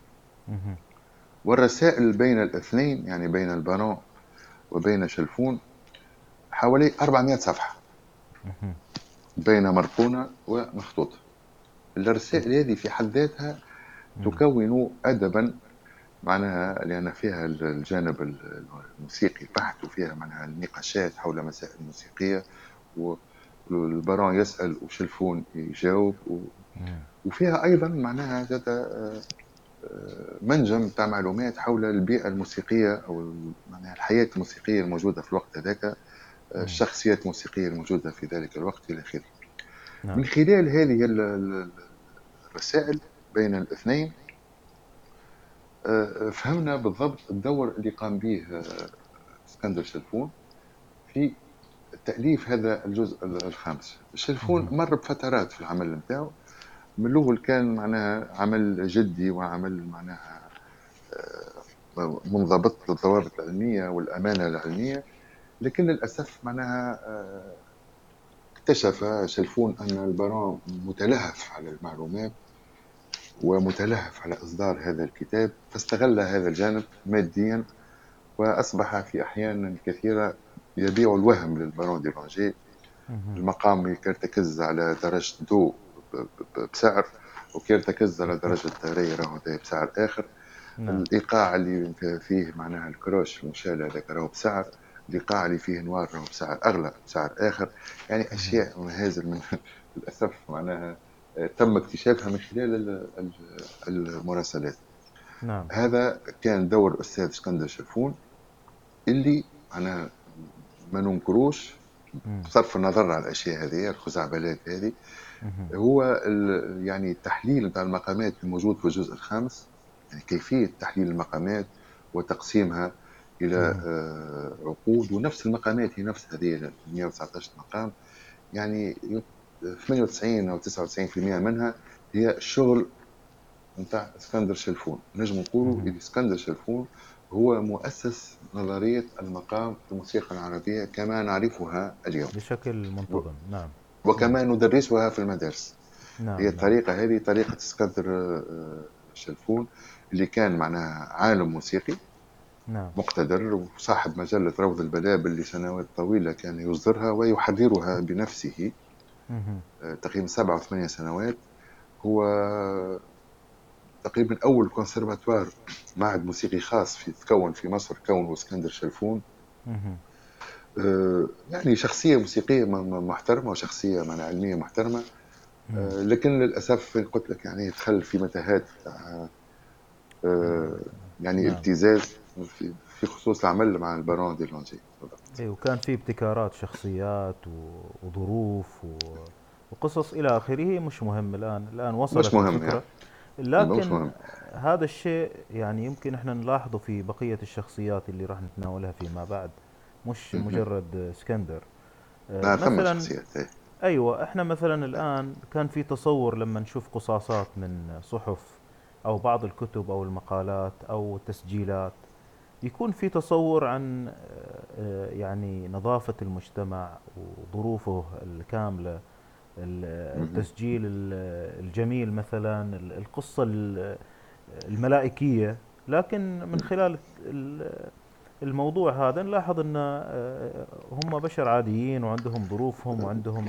والرسائل بين الاثنين يعني بين البارون وبين شلفون حوالي أربعمائة صفحة بين مرقونة ومخطوطة. الرسائل هذه في حد ذاتها تكون أدبا معناها، لأن فيها الجانب الموسيقي البحث وفيها معناها النقاشات حول مسائل موسيقية والبارون يسأل وشلفون يجاوب و... وفيها أيضا معناها جدا منجم تاع معلومات حول البيئة الموسيقية أو معناها الحياة الموسيقية الموجودة في الوقت هذاك، الشخصيات الموسيقية الموجودة في ذلك الوقت إلى آخره. من خلال هذه الرسائل بين الاثنين فهمنا بالضبط الدور اللي قام به إسكندر شلفون في تأليف هذا الجزء الخامس. شلفون مر بفترات في العمل نتاعو، من الأول كان معناها عمل جدي وعمل معناها منضبط للضوابط العلمية والأمانة العلمية، لكن للأسف معناها اكتشف شلفون أن البارون متلهف على المعلومات ومتلهف على إصدار هذا الكتاب، فاستغل هذا الجانب ماديا، وأصبح في أحيان كثيرة يبيع الوهم للبارون ديرلانجيه. المقام كيرتكز على درجة دو بسعر، وكيرتكز على درجة ري راهو بسعر آخر. الإيقاع اللي فيه معناها الكروش المشالة ذاك راهو بسعر، الإيقاع اللي فيه نوار راهو بسعر أغلى بسعر آخر، يعني أشياء مهازل من للأسف معناها تم اكتشافها من خلال المراسلات. نعم. هذا كان دور الأستاذ إسكندر شلفون اللي أنا ما ننكروش بصرف النظر على الأشياء هذه الخزعبلات هذه. مم. هو يعني تحليل المقامات الموجود في الجزء الخامس، يعني كيفية تحليل المقامات وتقسيمها إلى آه عقود، ونفس المقامات هي نفس هذه مئة وتسعة عشر مقام، يعني ثمانية وتسعين أو تسعة وتسعين بالمئة منها هي الشغل نتاع إسكندر شلفون. نجم نقولوا إن إسكندر شلفون هو مؤسس نظرية المقام في الموسيقى العربية كما نعرفها اليوم بشكل منتظم. نعم. وكما ندرسها في المدارس. نعم. هي الطريقة نعم. هذه طريقة إسكندر شلفون اللي كان معناها عالم موسيقي نعم. مقتدر وصاحب مجلة روض البلابل لسنوات طويلة كان يصدرها ويحررها بنفسه تقريبا سبعة أو ثمانية سنوات. هو تقريبا أول كونسرفاتوار معهد موسيقي خاص في تكون في مصر كونه إسكندر شلفون. آه يعني شخصية موسيقية محترمة وشخصية معنى علمية محترمة. آه لكن للأسف قلت لك يعني دخل في متاهات آه يعني ابتزاز في, في خصوص العمل مع البارون ديرلانجيه. إيه وكان في ابتكارات شخصيات وظروف وقصص إلى آخره. مش مهم الآن الآن وصلت مش مهم الفكرة. لكن هذا الشيء يعني يمكن احنا نلاحظه في بقية الشخصيات اللي راح نتناولها فيما بعد، مش مجرد اسكندر. آه مثلا ايوه احنا مثلا الان كان في تصور لما نشوف قصاصات من صحف او بعض الكتب او المقالات او التسجيلات يكون في تصور عن آه يعني نظافة المجتمع وظروفه الكاملة، التسجيل الجميل مثلا، القصة الملائكية. لكن من خلال الموضوع هذا نلاحظ ان هم بشر عاديين وعندهم ظروفهم وعندهم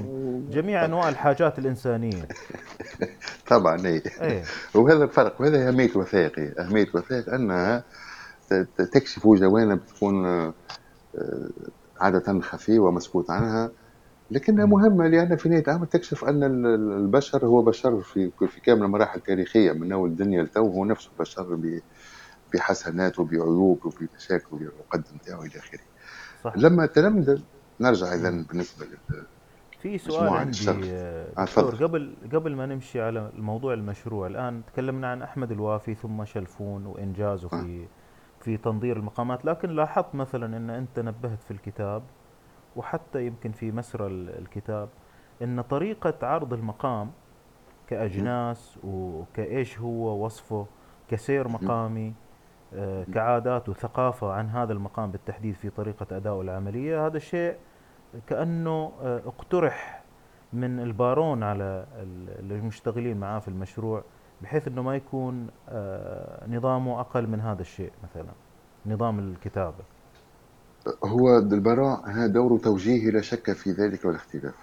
جميع انواع الحاجات الانسانية. طبعا ايه وهذا الفرق، وهذا اهمية الوثائقية. اهمية الوثائق انها تكشف جوانب تكون عادة خفية ومسكوت عنها، لكنها مهمة لأن في نهاية الأمر تكشف أن البشر هو بشر في في كامل المراحل التاريخية من أول الدنيا لتو هو نفسه بشر بحسنات وبعيوب وبمشاكل وقدم تاعو إلى آخره. لما تلمذ نرجع إذا بالنسبة لل في سؤال عندي دكتور قبل قبل ما نمشي على الموضوع المشروع. الآن تكلمنا عن أحمد الوافي ثم شلفون وإنجازه أه. في في تنظير المقامات، لكن لاحظت مثلا أن أنت نبهت في الكتاب وحتى يمكن في مسرى الكتاب ان طريقة عرض المقام كأجناس وكايش هو وصفه كسير مقامي كعادات وثقافة عن هذا المقام بالتحديد في طريقة أداء العملية، هذا الشيء كأنه اقترح من البارون على المشتغلين معاه في المشروع بحيث انه ما يكون نظامه اقل من هذا الشيء. مثلا نظام الكتابة هو البارون هذا دوره توجيهي لا شك في ذلك ولا اختلاف.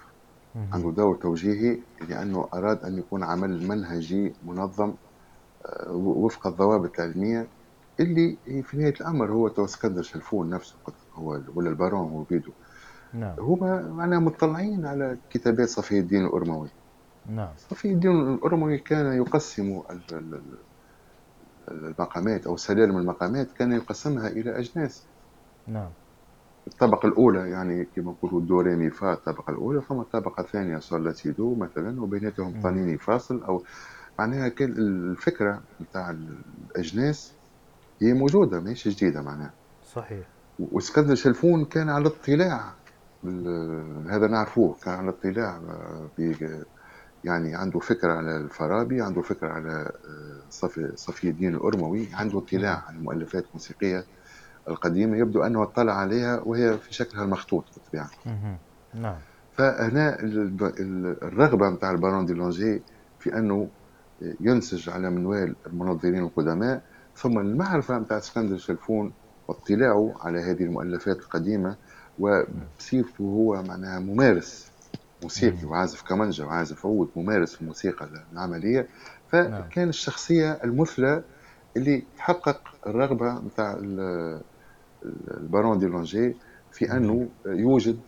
عنده دور توجيهي لأنه أراد أن يكون عمل منهجي منظم وفق الضوابط العلمية اللي في نهاية الأمر هو إسكندر شلفون نفسه هو ولا البارون هو بيده نعم. هما أنا مطلعين على كتابات صفي الدين الأرموي. نعم. صفي الدين الأرموي كان يقسم المقامات أو سلالم المقامات، كان يقسمها إلى أجناس. نعم. الطبقة الأولى يعني كما يقولوا دوريمي فا الطبقة الأولى، ثم الطبقة الثانية سولاتي دو مثلا، وبيناتهم طنيني فاصل، أو معناها كل الفكرة نتاع الأجناس هي موجودة ماهيش جديدة معناها. صحيح. وإسكندر شلفون كان على اطلاع، هذا نعرفوه، كان على اطلاع، يعني عنده فكرة على الفارابي، عنده فكرة على صفي صفي الدين الأرموي، عنده اطلاع على المؤلفات الموسيقية القديمة، يبدو أنه اطلع عليها وهي في شكلها المخطوط بالطبيعة. نعم. فهنا الرغبة نتاع البارون ديرلانجيه في أنه ينسج على منوال المنظرين القدماء، ثم المعرفة نتاع إسكندر شلفون واطلاعه على هذه المؤلفات القديمة، وبصيفته هو معناها ممارس موسيقي وعازف كمانجة وعازف عود، ممارس في الموسيقى العملية، فكان الشخصية المثلى اللي حقق الرغبة متاع البارون ديرلانجيه في أنه يوجد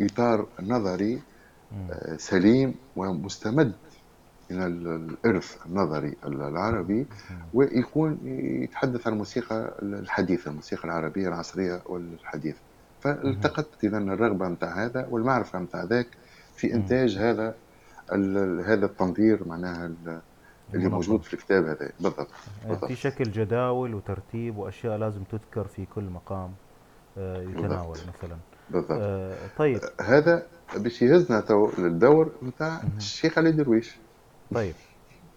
إطار نظري سليم ومستمد من الإرث النظري العربي، ويكون يتحدث عن الموسيقى الحديثة، الموسيقى العربية العصرية والحديثة. فالتقت إذن الرغبة متاع هذا والمعرفة متاع ذاك في إنتاج هذا هذا التنظير معناها اللي موجود في الكتاب هذا بالضبط. في شكل جداول وترتيب وأشياء لازم تذكر في كل مقام يتناول مثلا. بالضبط. آه طيب هذا باش يهزنا تو للدور متاع الشيخ علي الدرويش. طيب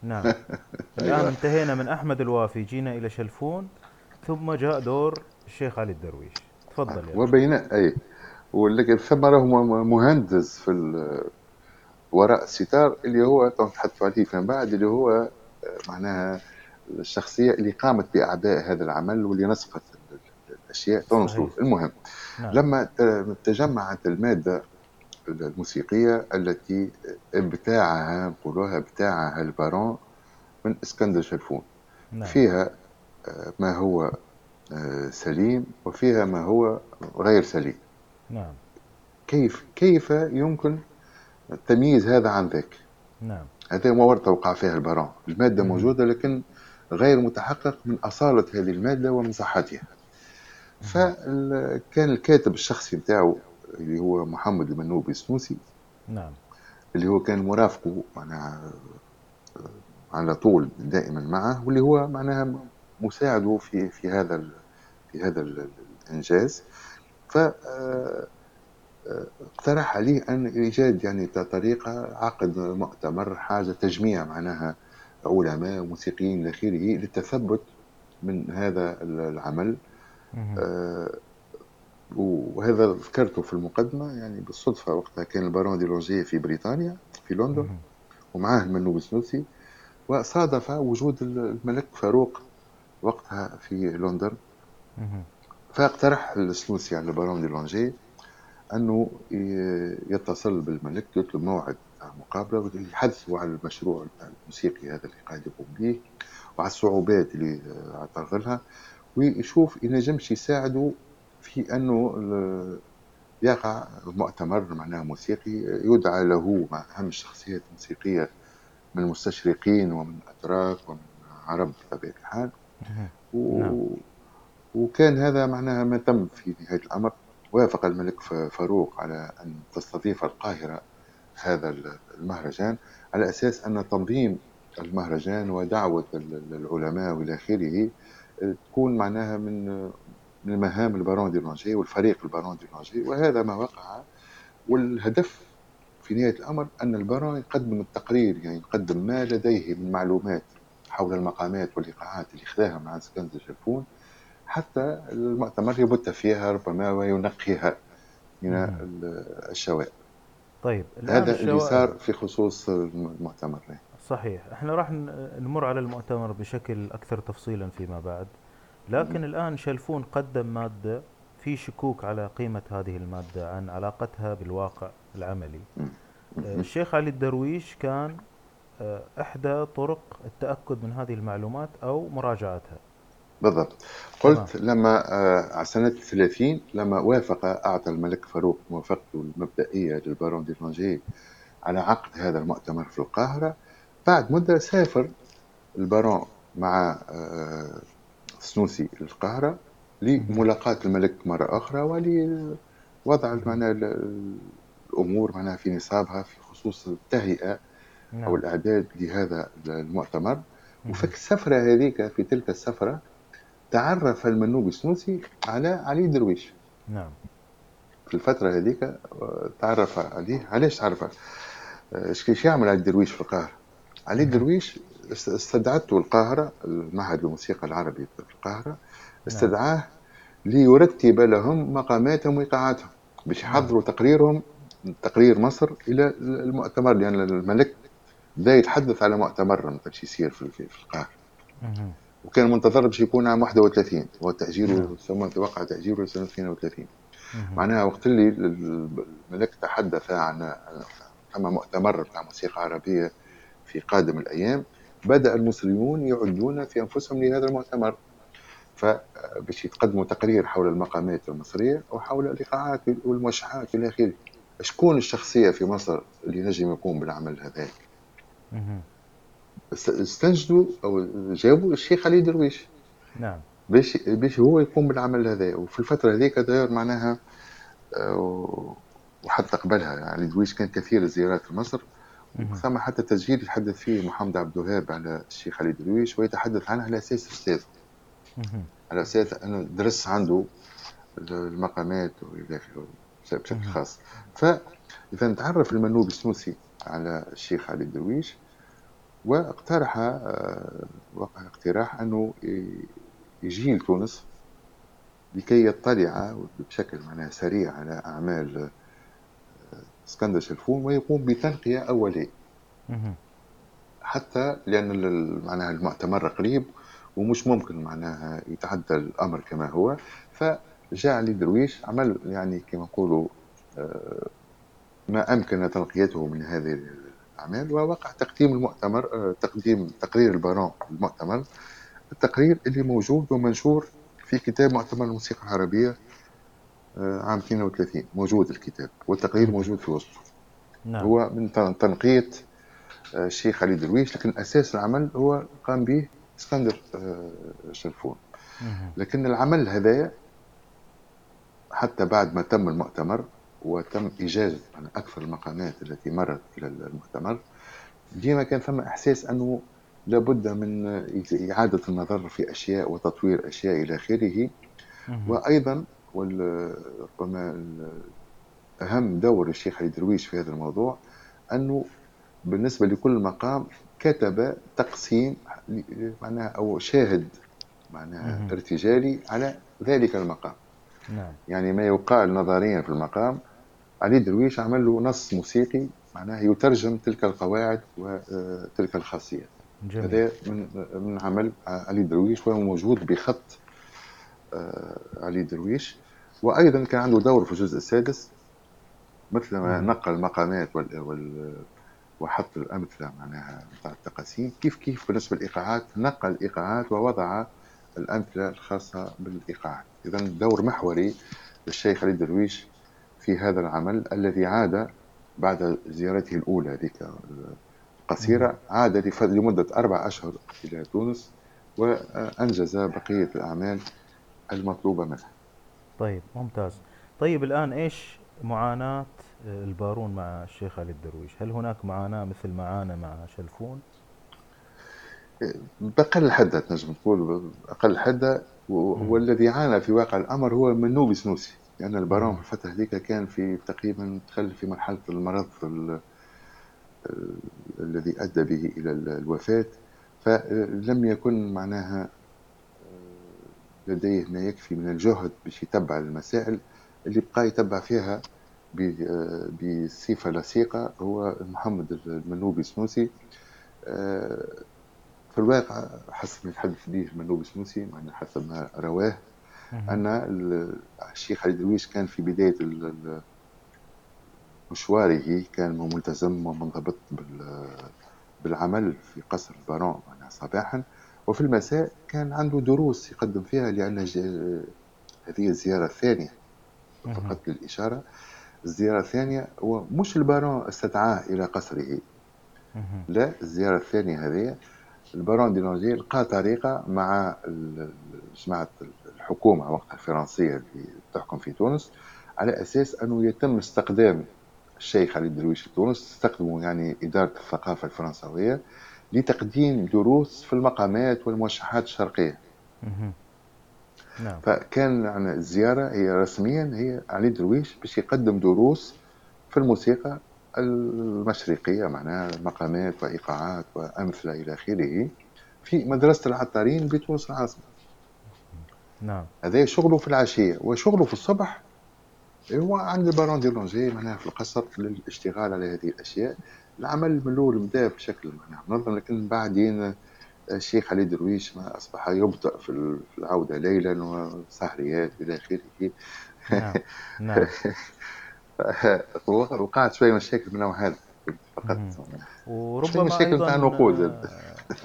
نعم. الآن انتهينا من أحمد الوافي، جينا إلى شلفون، ثم جاء دور الشيخ علي الدرويش. تفضل. يعني. وبيناء أي ولكن ثم راهم مهندس في وراء الستار اللي هو نتحدثوا عليه فيما بعد، اللي هو معناها الشخصية اللي قامت بأعباء هذا العمل واللي نسقت الأشياء تنصر. المهم نعم. لما تجمعت المادة الموسيقية التي ابتاعها نقولوها ابتاعها البارون من إسكندر شلفون، نعم. فيها ما هو سليم وفيها ما هو غير سليم. نعم. كيف كيف يمكن التمييز هذا عن ذاك؟ نعم. هذا ورطة وقع فيها البارون، المادة موجودة لكن غير متحقق من أصالة هذه المادة ومن صحتها. فكان الكاتب الشخصي بتاعه اللي هو محمد المنوبي السنوسي، نعم، اللي هو كان مرافقه معناها على طول دائما معه، واللي هو معناها مساعده في في هذا في هذا الإنجاز. ف اقترح عليه أن إيجاد يعني طريقة عقد مؤتمر، حاجة تجميع معناها علماء وموسيقيين لآخره للتثبت من هذا العمل. آه وهذا ذكرته في المقدمة، يعني بالصدفة وقتها كان البارون ديرلانجيه في بريطانيا في لندن ومعاه المنوب السنوسي، وصادف وجود الملك فاروق وقتها في لندن، فاقترح السنوسي على البارون ديرلانجيه أنه يتصل بالملك يطلب موعد مقابلة ويحدثوا على المشروع الموسيقي هذا اللي قاعد يقوم به وعلى الصعوبات اللي عطرغلها، ويشوف إن ينجمش يساعده في أنه يقع مؤتمر معناه موسيقي يدعى له مع أهم الشخصيات الموسيقية من المستشرقين ومن أتراك ومن عرب بطبيعة الحال. و... وكان هذا معناها ما تم في نهاية الأمر. وافق الملك فاروق على أن تستضيف القاهرة هذا المهرجان على أساس أن تنظيم المهرجان ودعوة العلماء وإلى آخره تكون معناها من من مهام البارون ديرلانجيه والفريق البارون ديرلانجيه، وهذا ما وقع. والهدف في نهاية الأمر أن البارون يقدم التقرير، يعني يقدم ما لديه من معلومات حول المقامات والإيقاعات اللي خذاها مع إسكندر شلفون، حتى المؤتمر يبت فيها ربما وينقيها من الشوائب. طيب هذا اللي صار في خصوص المؤتمر. صحيح. احنا راح نمر على المؤتمر بشكل أكثر تفصيلا فيما بعد، لكن م. الآن شلفون قدم مادة في شكوك على قيمة هذه المادة عن علاقتها بالواقع العملي. م. الشيخ علي الدرويش كان إحدى طرق التأكد من هذه المعلومات أو مراجعتها. بالضبط. قلت طبعا. لما آه سنة ثلاثين لما وافق، أعطى الملك فاروق موافقته المبدئية للبارون ديرلانجيه على عقد هذا المؤتمر في القاهرة. بعد مدة سافر البارون مع آه السنوسي للقاهرة لملاقاة الملك مرة أخرى، ولوضع معنا الأمور معنا في نصابها في خصوص التهيئة نعم. أو الأعداد لهذا المؤتمر. وفي السفرة هذيك، في تلك السفرة، تعرف المنوبي السنوسي على علي الدرويش. نعم. في الفترة هذيك تعرف عليه. علاش تعرفه؟ ايش يعمل علي الدرويش في القاهرة؟ علي الدرويش استدعته القاهرة، المعهد الموسيقى العربي في القاهرة استدعاه نعم. ليرتب لهم مقاماتهم وإيقاعاتهم باش يحضروا نعم. تقريرهم، تقرير مصر إلى المؤتمر، لأن يعني الملك دا يتحدث على مؤتمر ما كانش يصير في في القاهرة. نعم. وكان منتظر باش يكون عام واحد وثلاثين، وتأجيله ثم توقع تأجيله لسنة اثنين وثلاثين. معناها وقت اللي الملك تحدث عن أما مؤتمر بتاع موسيقى عربية في قادم الأيام، بدأ المصريون يعدون في أنفسهم لهذا المؤتمر، فباش يتقدموا تقرير حول المقامات المصرية وحول الإيقاعات والموشحات إلى آخره. شكون الشخصية في مصر اللي نجم يقوم بالعمل هذاك؟ استنجدوا أو جابوا الشيخ علي درويش نعم. باش باش هو يقوم بالعمل هذا. وفي الفترة هذيك داير معناها وحتى قبلها علي درويش كان كثير الزيارات في مصر. ثم حتى تسجيل يتحدث فيه محمد عبد الوهاب على الشيخ علي درويش ويتحدث عنه على أساس أستاذه، على أساس أنه درس عنده المقامات بشكل خاص. فإذا تعرف المنوبي السنوسي على الشيخ علي درويش واقترح وقع اقتراح أنه يجي لتونس لكي يطلع بشكل معناه سريع على أعمال إسكندر شلفون ويقوم بتنقية أولية، حتى لأن معناها المؤتمر قريب ومش ممكن معناها يتعدى الأمر كما هو. فجاء علي درويش عمل يعني كما نقولوا ما أمكن تنقيته من هذه الأعمال، ووقع تقديم المؤتمر تقديم تقرير البارون المؤتمر، التقرير اللي موجود ومنشور في كتاب مؤتمر الموسيقى العربية عام اثنين وثلاثين. موجود الكتاب والتقرير موجود في وسطه نعم. هو من تنقية الشيخ علي درويش، لكن أساس العمل هو قام به إسكندر شلفون. لكن العمل هذا حتى بعد ما تم المؤتمر وتم إجازة عن أكثر المقامات التي مرت إلى المؤتمر، ديما كان ثم إحساس أنه لابد من إعادة النظر في أشياء وتطوير أشياء إلى آخره. وأيضا ربما أهم دور الشيخ علي درويش في هذا الموضوع أنه بالنسبة لكل مقام كتب تقسيم معناها أو شاهد معناها ارتجالي على ذلك المقام نعم. يعني ما يقال نظريا في المقام، علي درويش عمل له نص موسيقي معناها يترجم تلك القواعد وتلك الخاصيات. هذا من من عمل علي درويش وهو موجود بخط علي درويش. وأيضا كان عنده دور في الجزء السادس، مثل ما نقل مقامات وال وال وحط الأمثلة معناها بتاع التقاسيم، كيف كيف بالنسبة للإيقاعات نقل الإيقاعات ووضع الأمثلة الخاصة بالإيقاعات. إذا دور محوري للشيخ علي درويش في هذا العمل الذي عاد بعد زيارته الأولى ذيك القصيرة، عاد لمدة أربع أشهر إلى تونس وأنجز بقية الأعمال المطلوبة منها. طيب ممتاز. طيب الآن إيش معاناة البارون مع الشيخ علي الدرويش؟ هل هناك معاناة مثل معاناة مع شلفون؟ بأقل حدة نجم نقول أقل حدة، والذي عانى في واقع الأمر هو المنوبي السنوسي، لأن يعني البارون في الفترة ذيك كان في تقريبا دخل في مرحلة المرض الذي أدى به إلى الوفاة، فلم يكن معناها لديه ما يكفي من الجهد باش يتبع المسائل اللي بقى يتبع فيها بصفة لصيقة هو محمد المنوبي السنوسي. في الواقع حسب ما يتحدث به المنوبي السنوسي معناها حسب ما رواه أن الشيخ علي درويش كان في بداية مشواره كان ملتزم ومنضبط بالعمل في قصر البارون صباحا، وفي المساء كان عنده دروس يقدم فيها، لأن هذه الزيارة الثانية فقط للإشارة. الزيارة الثانية ومش البارون استدعاه إلى قصره، لا، الزيارة الثانية هذه البارون ديرلانجيه لقى طريقة مع جماعة الحكومة وقتها الفرنسية اللي تحكم في تونس على أساس أنه يتم استقدام الشيخ علي الدرويش في تونس، استخدموا يعني إدارة الثقافة الفرنسوية لتقديم دروس في المقامات والموشحات الشرقية. فكان يعني الزيارة هي رسميا هي علي الدرويش باش يقدم دروس في الموسيقى المشرقية، معناها مقامات وإيقاعات وأمثلة إلى آخره في مدرسة العطارين بتونس العاصمة. نعم. هذا شغله في العشية، وشغله في الصبح هو عند البارون ديرلانجيه معناها في القصر للاشتغال على هذه الأشياء. العمل من الأول بدأ بشكل معناها منظم، لكن بعدين الشيخ علي درويش ما أصبح يبطأ في العودة ليلا وسهريات إلى آخره. نعم. نعم. والله وقعت شوية مشاكل من نوع هذا فقط، وربما مشاكل تاع نقود.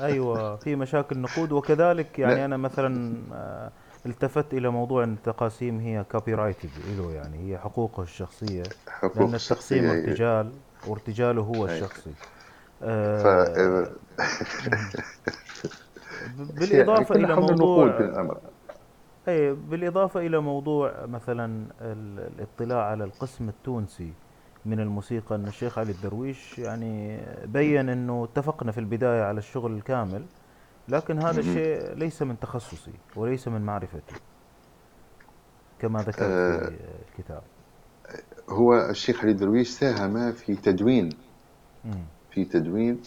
أيوة، في مشاكل نقود. وكذلك يعني لا. أنا مثلا التفت إلى موضوع أن التقاسيم هي كوبي رايتد له، يعني هي حقوقه الشخصية، حقوق لأن التقسيم ارتجال وارتجاله هو الشخصي. آه بالإضافة إلى موضوع أي بالإضافة إلى موضوع مثلا الاطلاع على القسم التونسي من الموسيقى، أن الشيخ علي الدرويش يعني بيّن أنه اتفقنا في البداية على الشغل الكامل، لكن هذا الشيء ليس من تخصصي وليس من معرفتي كما ذكرت آه في الكتاب. هو الشيخ علي الدرويش ساهم في تدوين مم. في تدوين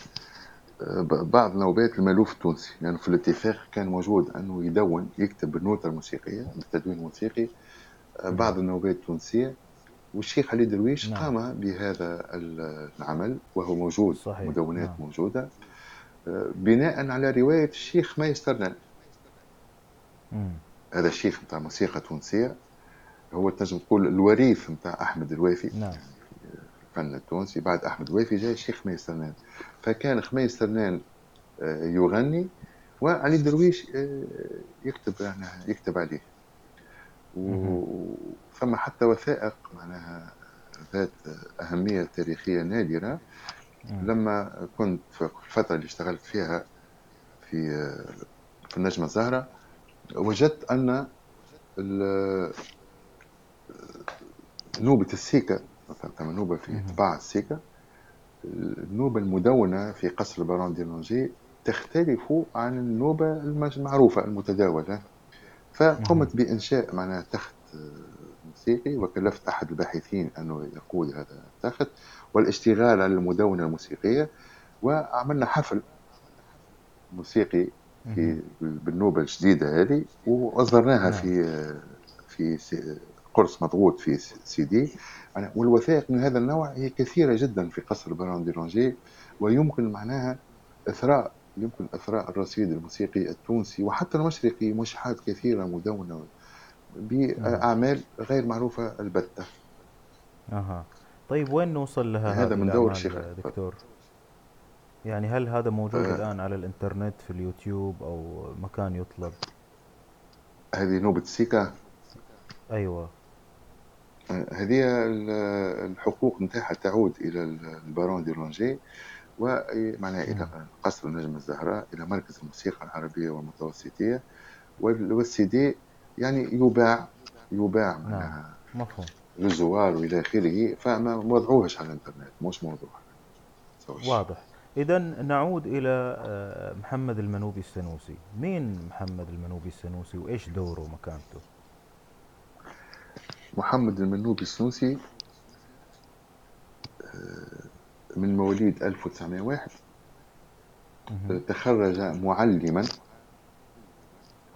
بعض نوبات المألوف التونسي، لأنه يعني في الاتفاق كان موجود أنه يدون يكتب النوتة الموسيقية بالتدوين الموسيقي بعض النوبات التونسية، والشيخ علي درويش نعم. قام بهذا العمل وهو موجود. صحيح. مدونات نعم. موجودة بناء على رواية الشيخ خميس ترنان. هذا الشيخ متاع موسيقى تونسية، هو تنجم تقول الوريث متاع أحمد الوافي نعم. فن التونسي. بعد أحمد الوافي جاء الشيخ خميس ترنان، فكان خميس ترنان يغني وعلي درويش يكتب يكتب عليه، وثم حتى وثائق معناها ذات أهمية تاريخية نادرة. لما كنت في الفترة اللي اشتغلت فيها في في النجمة الزهرة وجدت أن نوبة السيكا مثلا نوبة في طباعة السيكا، النوبة المدونة في قصر البارون ديرلانجيه تختلف عن النوبة المعروفة المتداولة. فقمت بإنشاء معناها تخت موسيقي، وكلفت أحد الباحثين أنه يقود هذا التخت والاشتغال على المدونة الموسيقية، وعملنا حفل موسيقي في بالنوبة الجديدة هذه، وأصدرناها في في قرص مضغوط في سي دي. والوثائق من هذا النوع هي كثيرة جدا في قصر البارون ديرلانجيه، ويمكن معناها إثراء يمكن إثراء الرصيد الموسيقي التونسي وحتى المشرقي موشحات كثيرة مدونة بأعمال غير معروفة البتة. أها. طيب وين نوصل لها هذا من دور الشيخ دكتور؟ يعني هل هذا موجود أه. الآن على الإنترنت في اليوتيوب أو مكان يطلب؟ هذه نوبة سيكا. أيوة. هذه الحقوق متاحة تعود إلى البارون ديرلانجيه، ومعناها إلى قصر النجمة الزهراء، إلى مركز الموسيقى العربية والمتوسطية، والسيدي يعني يباع يباع معناها مفهوم للزوار وإلى آخره، فما وضعوهش على الإنترنت، مش موضوع واضح. إذا نعود إلى محمد المنوبي السنوسي. مين محمد المنوبي السنوسي وإيش دوره ومكانته؟ محمد المنوبي السنوسي من مواليد ألف وتسعمائة وواحد، تخرج معلما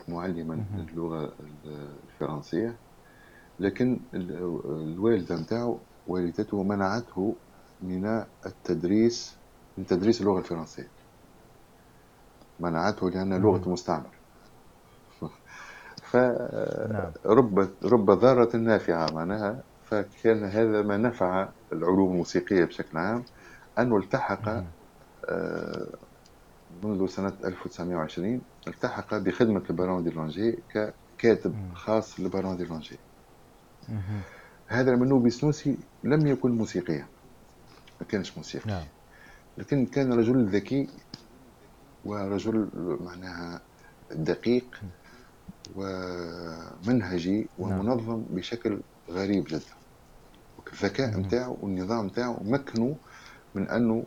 معلما للغة الفرنسية، لكن الوالدة نتاعو والدته منعته من التدريس من تدريس اللغة الفرنسية، منعته لأنها لغة مستعمرة. فرب رب ضارة نافعة معناها، فكان هذا ما نفع العلوم الموسيقية بشكل عام، أنه التحق منذ سنة ألف وتسعمائة وعشرين التحق بخدمة البارون ديرلانجيه ككاتب خاص للبارون ديرلانجيه. هذا المنوبي السنوسي لم يكن موسيقيا، ما كانش موسيقي، لكن كان رجل ذكي ورجل معناها دقيق ومنهجي ومنظم بشكل غريب جدا. الذكاء نتاعو والنظام نتاعو مكنه من انه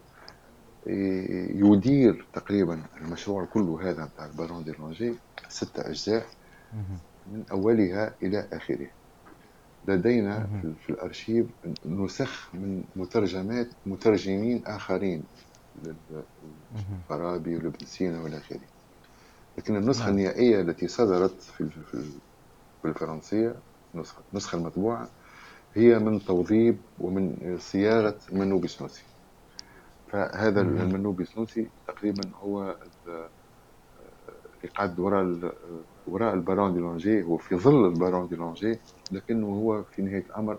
يدير تقريبا المشروع كله هذا نتاع البارون ديرلانجيه، ستة اجزاء من اولها الى اخره. لدينا في الارشيف نسخ من مترجمات مترجمين اخرين، الفارابي وابن سينا والى اخره، لكن النسخه النهائيه التي صدرت في الفرنسيه، النسخه النسخه المطبوعه، هي من توظيف ومن صياغه المنوبي السنوسي. فهذا المنوبي السنوسي تقريبا هو اللي قاعد وراء وراء البارون ديرلانجيه، هو في ظل البارون ديرلانجيه، لكنه هو في نهايه الامر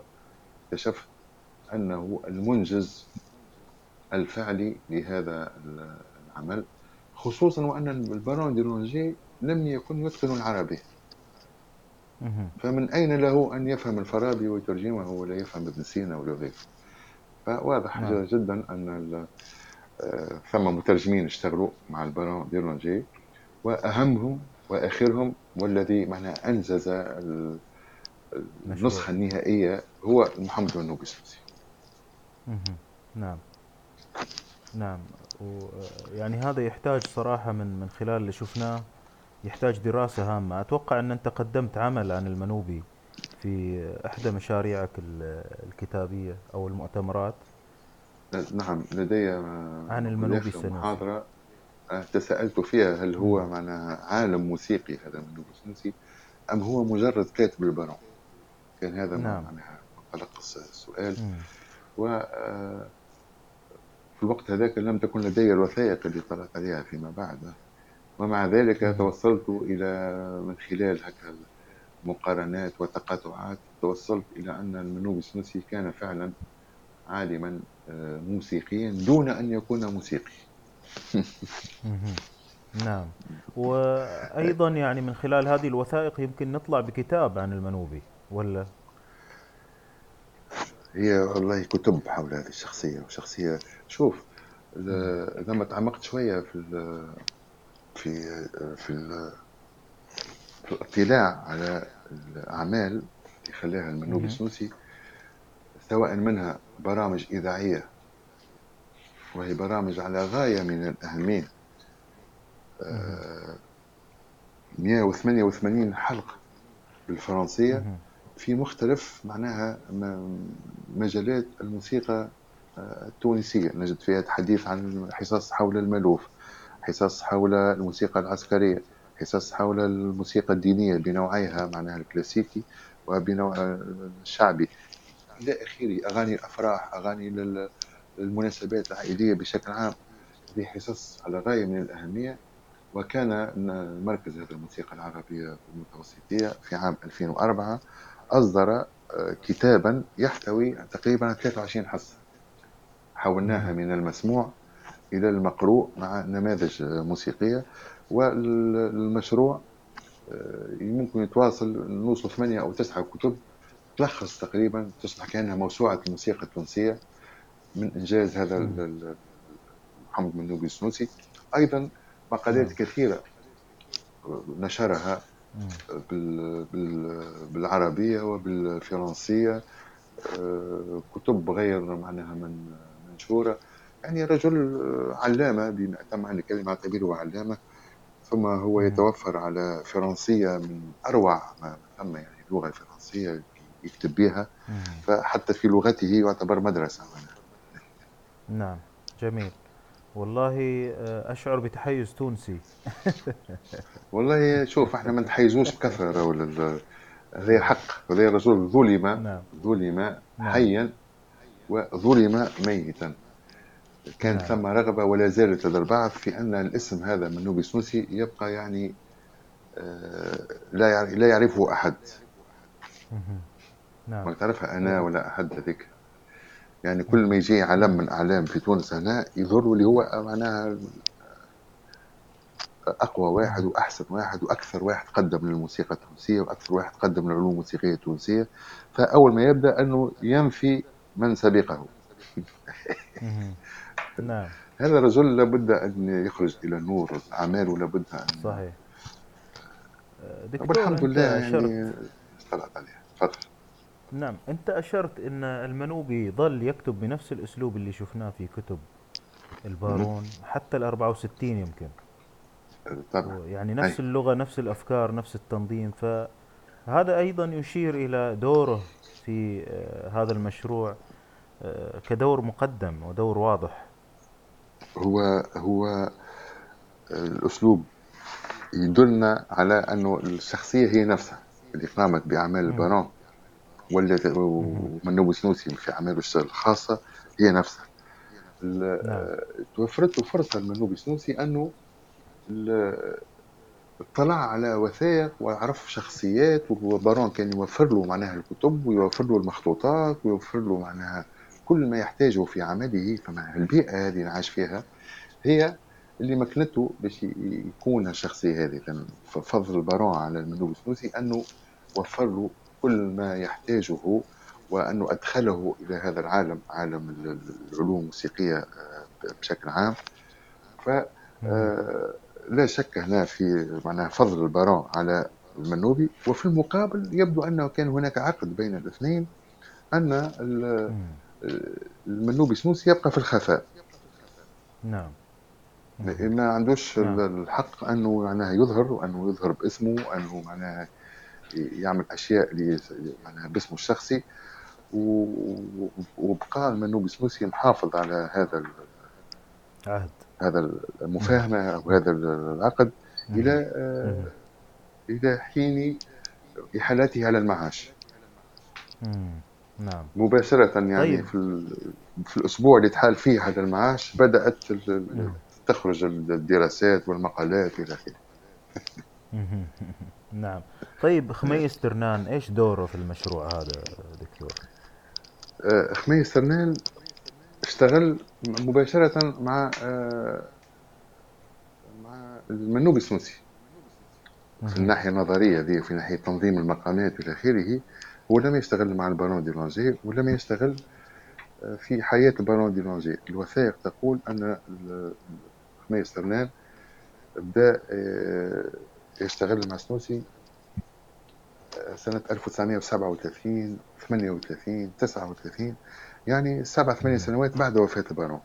اكتشف انه المنجز الفعلي لهذا العمل، خصوصا وان البارون ديرلانجيه لم يكن يتقن العربيه. فمن أين له أن يفهم الفارابي ويترجمه ولا يفهم ابن سينا ولا غيره؟ فواضح نعم. جدا أن ثم مترجمين اشتغلوا مع البارون ديرلانجيه، وأهمهم وآخرهم والذي معناه أنجز النسخة النهائية هو محمد المنوبي السنوسي. نعم نعم ويعني هذا يحتاج صراحة من من خلال اللي شفناه يحتاج دراسة هامة. أتوقع أن أنت قدمت عمل عن المنوبي في إحدى مشاريعك الكتابية أو المؤتمرات. نعم، لدي عن المنوبي السنوسي محاضرة تسألت فيها هل هو معناه عالم موسيقي هذا المنوبي السنوسي أم هو مجرد كاتب البارون. كان هذا نعم. معناها مطلق السؤال، وفي الوقت هذاك لم تكن لدي الوثائق اللي طلعت عليها فيما بعد، ومع ذلك توصلت إلى من خلال هكذا مقارنات وتقاطعات توصلت إلى أن المنوبي السنوسي كان فعلا عالما موسيقيا دون أن يكون موسيقي. نعم، وأيضا يعني من خلال هذه الوثائق يمكن نطلع بكتاب عن المنوبي ولا؟ هي والله كتب حول هذه الشخصية، وشخصية شوف لما تعمقت شوية في في في الاطلاع على الأعمال اللي خلاها المنوبي السنوسي، سواء منها برامج إذاعية وهي برامج على غاية من الأهمية، مئة وثمانية وثمانين حلقة بالفرنسية في مختلف معناها مجالات الموسيقى التونسية، نجد فيها الحديث عن حصص حول المألوف، حصص حول الموسيقى العسكرية، حصص حول الموسيقى الدينية بنوعيها معناها الكلاسيكي وبنوع الشعبي إلى آخره، أغاني الأفراح، أغاني للمناسبات العائلية بشكل عام، هذه حصص على غاية من الأهمية. وكان مركز هذا الموسيقى العربية والمتوسطية في عام ألفين وأربعة أصدر كتابا يحتوي تقريبا ثلاثة وعشرين حصة، حولناها من المسموع إلى المقروء مع نماذج موسيقية. والمشروع يمكن يتواصل نوصل ثمانية أو تسعة كتب تلخص تقريبا، تصبح كأنها موسوعة الموسيقى التونسية من إنجاز هذا محمد المنوبي السنوسي. أيضا مقالات كثيرة نشرها بالعربية وبالفرنسية، كتب غير معناها من منشورة، يعني رجل علامة بما تم عن الكلمة، أعتبره علامة. ثم هو يتوفر على فرنسية من أروع ما تم، يعني اللغة الفرنسية يكتب بها، فحتى في لغته يعتبر مدرسة. نعم، جميل. والله أشعر بتحيز تونسي. والله شوف احنا ما نتحيزوش بكثرة، ولا هذا حق، هذا رجل ظلم، ظلم حيا وظلم ميتا. كان نعم. ثم رغبة ولا زالت لدى البعض في أن الاسم هذا المنوبي السنوسي يبقى يعني لا يعرفه أحد، نعم. ما تعرفها أنا ولا أحد لديك، يعني كل ما يجي علم من أعلام في تونس هنا يظهر اللي هو معناها اقوى واحد واحسن واحد واكثر واحد قدم للموسيقى التونسيه واكثر واحد قدم للعلوم الموسيقيه التونسيه، فاول ما يبدا انه ينفي من سبقه. نعم. هذا الرجل لابد ان يخرج الى النور، اعماله لابد ان صحيح. دكتور الحمد لله يعني طلعت عليها. تفضل. نعم، انت اشرت ان المنوبي ظل يكتب بنفس الاسلوب اللي شفناه في كتب البارون حتى الأربعة وستين يمكن. طبعا. يعني نفس أي. اللغة، نفس الأفكار، نفس التنظيم، فهذا أيضا يشير إلى دوره في هذا المشروع كدور مقدم ودور واضح. هو هو الأسلوب يدلنا على أنه الشخصية هي نفسها اللي قامت بأعمال البارون واللي منوبي السنوسي في أعماله الخاصة هي نفسها. نعم. توفرت له فرصة المنوبي السنوسي أنه اطلع على وثائق وعرف شخصيات، وبارون كان يوفر له معناها الكتب ويوفر له المخطوطات ويوفر له معناها كل ما يحتاجه في عمله. فمع البيئة هذه اللي عاش فيها هي اللي مكنته باش يكون الشخصية هذه. ففضل البارون على المنوبي السنوسي أنه وفر له كل ما يحتاجه وأنه أدخله إلى هذا العالم، عالم العلوم الموسيقية بشكل عام. فلا شك هنا في معناه فضل البارون على المنوبي. وفي المقابل يبدو أنه كان هناك عقد بين الاثنين، أن المنوبي السنوسي يبقى في الخفاء. نعم. ما عندوش الحق أنه معناه يظهر، وأنه يظهر باسمه، وأنه معناه يعمل أشياء اللي معناه باسمه الشخصي. وبقى المنوبي السنوسي محافظ على هذا العهد، هذا المفاهمة أو هذا العقد إلى إلى حين إحالته على المعاش. نعم. مباشرة يعني طيب. في في الأسبوع اللي تحال فيه هذا المعاش بدأت تخرج الدراسات والمقالات إلى آخره. نعم. طيب خميس ترنان إيش دوره في المشروع هذا دكتور؟ خميس ترنان اشتغل مباشرة مع مع المنوبي السنوسي في الناحية النظرية دي، في ناحية تنظيم المقامات إلى آخره. ولم يشتغل مع البارون ديرلانجيه، ولم يشتغل في حياة البارون ديرلانجيه. الوثائق تقول أن خميس ترنان بدأ يشتغل مع السنوسي سنة ألف وتسعمائة وسبعة وثلاثين ثمانية وثلاثين تسعة وثلاثين، يعني سبع ثمانية سنوات بعد وفاة البارون.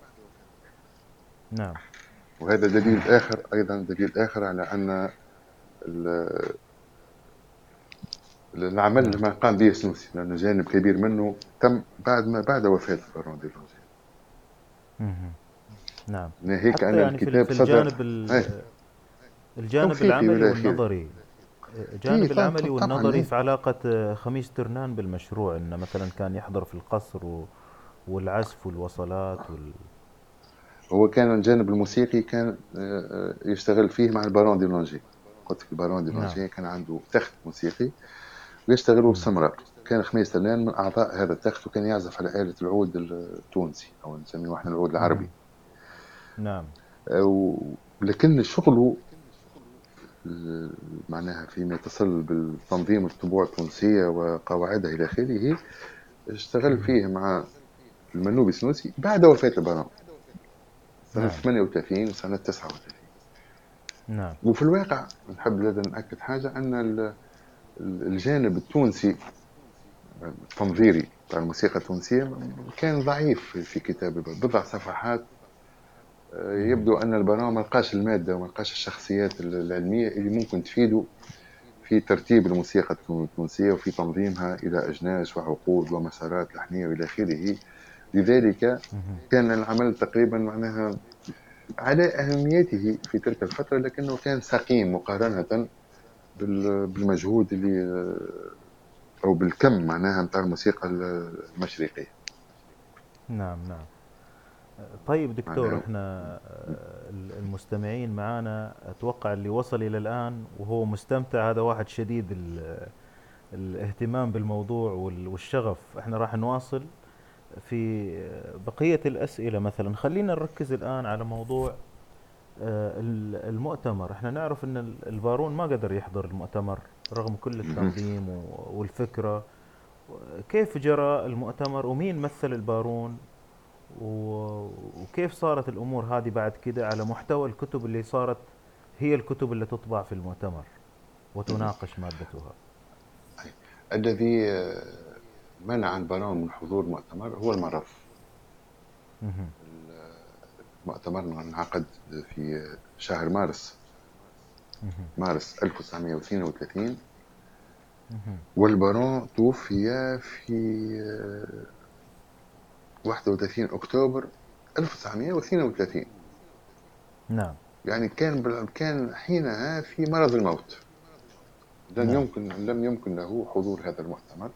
نعم. وهذا دليل آخر، أيضا دليل آخر على أن العمل لما قام به السنوسي، لأنه جانب كبير منه تم بعد ما بعد وفاة البارون ديرلانجيه. نعم. نعم. ناهيك أن يعني الكتاب صدر. الجانب العملي والنظري، الجانب العملي والنظري في علاقة خميس ترنان بالمشروع، إنه مثلا كان يحضر في القصر والعزف والوصلات وال... هو كان الجانب الموسيقي كان يشتغل فيه مع البارون ديرلانجيه. قلت لك البارون ديرلانجيه كان عنده تخت موسيقي ويشتغلوا بالسمراء. كان خميس ترنان من أعضاء هذا التخت، وكان يعزف على آلة العود التونسي أو نسميه احنا العود العربي. نعم. ولكن شغله معناها فيما يتصل بالتنظيم والطبوع التونسية وقواعدها إلى آخره اشتغل فيه مع المنوبي السنوسي بعد وفاة البارون سنة ثمانية وثلاثين وسنة تسعة وثلاثين. نعم. وفي الواقع نحب لازم نأكد حاجة، أن الجانب التونسي التنظيري بتاع الموسيقى التونسية كان ضعيف في كتابه، بضع صفحات. يبدو أن البارون ما لقاش المادة وما لقاش الشخصيات العلمية اللي ممكن تفيده في ترتيب الموسيقى التونسية وفي تنظيمها إلى أجناس وعقود ومسارات لحنية وإلى آخره. لذلك كان العمل تقريبا معناها على أهميته في تلك الفترة، لكنه كان سقيم مقارنة بالمجهود اللي أو بالكم معناها متاع الموسيقى المشرقية. نعم. نعم. طيب دكتور، احنا المستمعين معانا اتوقع اللي وصل الى الان وهو مستمتع هذا واحد شديد الاهتمام بالموضوع والشغف. احنا راح نواصل في بقية الاسئلة. مثلا خلينا نركز الان على موضوع المؤتمر، احنا نعرف ان البارون ما قدر يحضر المؤتمر رغم كل التنظيم والفكرة. كيف جرى المؤتمر ومين مثل البارون وكيف صارت الأمور هذه بعد كده على محتوى الكتب اللي صارت هي الكتب اللي تطبع في المؤتمر وتناقش مادتها؟ الذي منع البارون من حضور المؤتمر هو المرض. المؤتمر انعقد في شهر مارس مارس ألف وتسعمائة واثنين وثلاثين، والبارون توفي في واحد وثلاثين أكتوبر ألف وتسعمائة واثنين وثلاثين. نعم، يعني كان كان حينها في مرض الموت، لم نعم. يمكن لم يمكن له حضور هذا المؤتمر،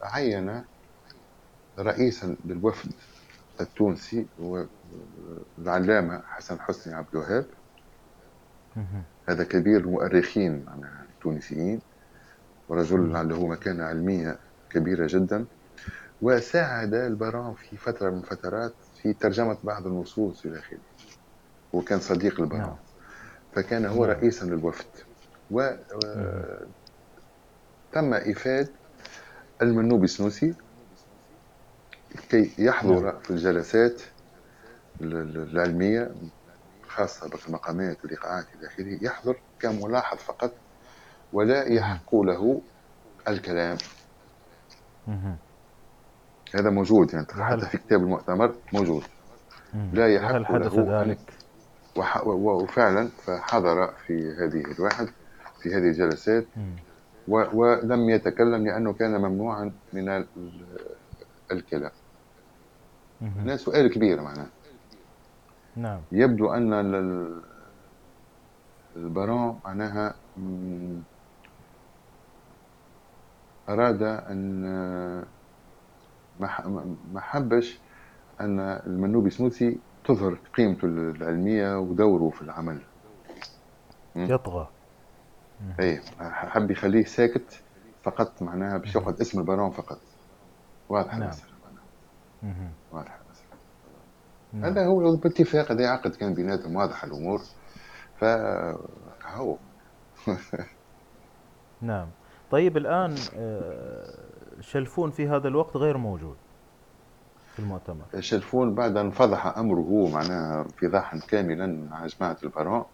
فعين رئيسا للوفد التونسي والعلامة حسن حسني عبد الوهاب، هذا كبير المؤرخين التونسيين ورجل له مكانة علمية كبيرة جدا، وساعد البارون في فترة من فترات في ترجمة بعض النصوص إلى آخره، وكان صديق البارون، فكان هو رئيسا للوفد. وتم إفادة المنوبي السنوسي كي يحضر في الجلسات العلمية خاصة بالمقامات والإيقاعات إلى آخره، يحضر كملاحظ فقط ولا يحق له الكلام. هذا موجود، يعني حتى في كتاب المؤتمر موجود، لا يحق له ذلك. وفعلا فحضر في هذه الواحد في هذه الجلسات ولم يتكلم لأنه كان ممنوعا من الكلام. هذا سؤال كبير معناه. نعم، يبدو أن البارون معناها أراد أن ما حبش أن المنوبي السنوسي تظهر قيمته العلمية ودوره في العمل، يطغى. إيه، حب يخليه ساكت فقط معناها باش ياخذ اسم البارون فقط. واضح المسألة معناها، واضح المسألة. هذا هو بالاتفاق، هذا عقد كان بيناتهم، واضح الأمور. فهو نعم. طيب الآن شلفون في هذا الوقت غير موجود في المؤتمر. شلفون بعد أن فضح أمره معناها فضاحا كاملا مع جماعة البارون،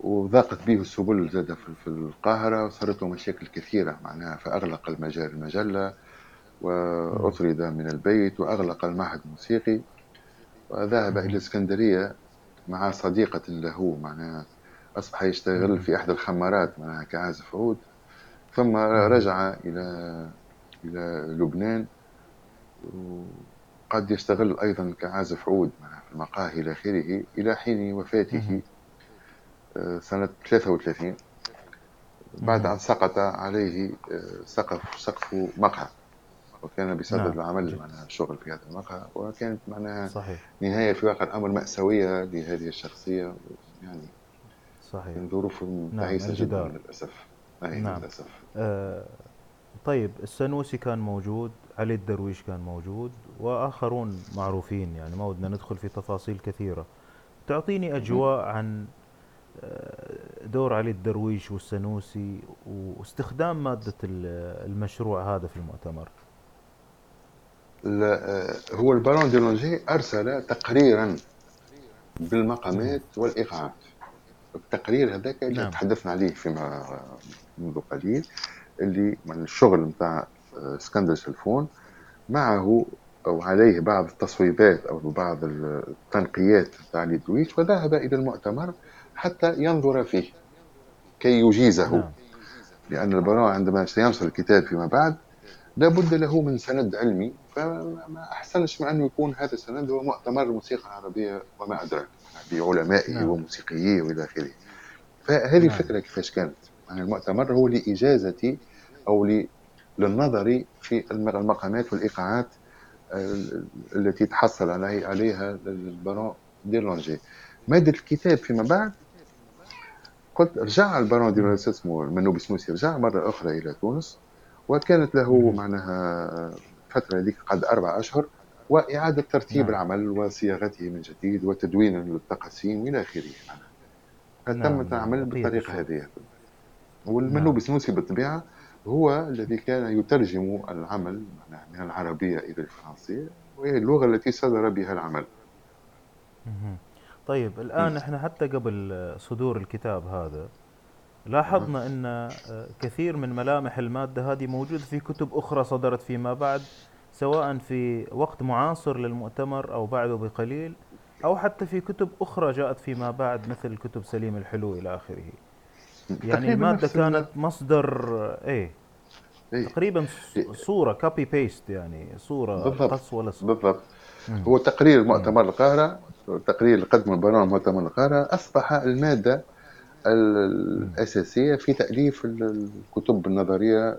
وضاقت به السبل زاد في القاهرة، وصارت له مشاكل كثيرة معناها، فأغلق المجال المجلة وأطرد من البيت وأغلق المعهد الموسيقي، وذهب إلى الإسكندرية مع صديقة له معناها، أصبح يشتغل في إحدى الخمارات معناها كعازف عود، ثم رجع إلى إلى لبنان وقد يشتغل أيضا كعازف عود معناها في المقاهي إلى آخره، إلى حين وفاته سنة ثلاثة وثلاثين، بعد أن سقط عليه سقف سقف مقهى، وكان بصدد نعم. العمل معناها الشغل في هذا المقهى، وكانت معناها صحيح. نهاية في واقع الأمر مأساوية لهذه الشخصية، يعني صحيح. ظروف تعيسة نعم. جدا للأسف. نعم. آه طيب السنوسي كان موجود، علي الدرويش كان موجود، وآخرون معروفين، يعني ما ودنا ندخل في تفاصيل كثيرة. تعطيني أجواء عن دور علي الدرويش والسنوسي واستخدام مادة المشروع هذا في المؤتمر؟ هو البارون ديرلانجيه أرسل تقريرا بالمقامات والإيقاعات. التقرير هذاك اللي نعم. تحدثنا عليه فيما منذ قليل، اللي من الشغل متاع إسكندر شلفون، معه أو عليه بعض التصويبات أو بعض التنقيات متاع علي الدرويش، وذهب إلى المؤتمر حتى ينظر فيه كي يجيزه. نعم. لأن البارون عندما سينشر الكتاب فيما بعد لا بد له من سند علمي، فما أحسنش مع أنه يكون هذا السند هو مؤتمر الموسيقى العربية وما أدراك بعلمائه نعم. وموسيقيه وإلى آخره. فهذه نعم. الفكرة كيفاش كانت يعني المؤتمر هو لإجازتي أو للنظر في المقامات والإيقاعات التي تحصل عليها البارون ديرلانجيه. مادة الكتاب فيما بعد قلت رجع البارون ديرلانجيه اسمه المنوبي السنوسي، رجع مرة أخرى إلى تونس، وكانت له معناها فترة ذيك قد أربع أشهر وإعادة ترتيب نعم. العمل وصياغته من جديد وتدوينه للتقاسيم إلى آخره. تم نعم. العمل بالطريقة هذه. والمنوبي السنوسي بالطبيعة هو الذي كان يترجم العمل من العربية إلى الفرنسية، وهي اللغة التي صدر بها العمل. طيب الآن إحنا حتى قبل صدور الكتاب هذا لاحظنا أن كثير من ملامح المادة هذه موجودة في كتب أخرى صدرت فيما بعد، سواء في وقت معاصر للمؤتمر أو بعده بقليل، أو حتى في كتب أخرى جاءت فيما بعد مثل كتب سليم الحلو إلى آخره. يعني المادة كانت مصدر إيه تقريبا صورة كابي بيست، يعني صورة قص ولا صورة بالضبط. هو تقرير مؤتمر القاهرة، تقرير اللي قدمه البارون مؤتمر القاهرة، أصبح المادة الأساسية في تأليف الكتب النظرية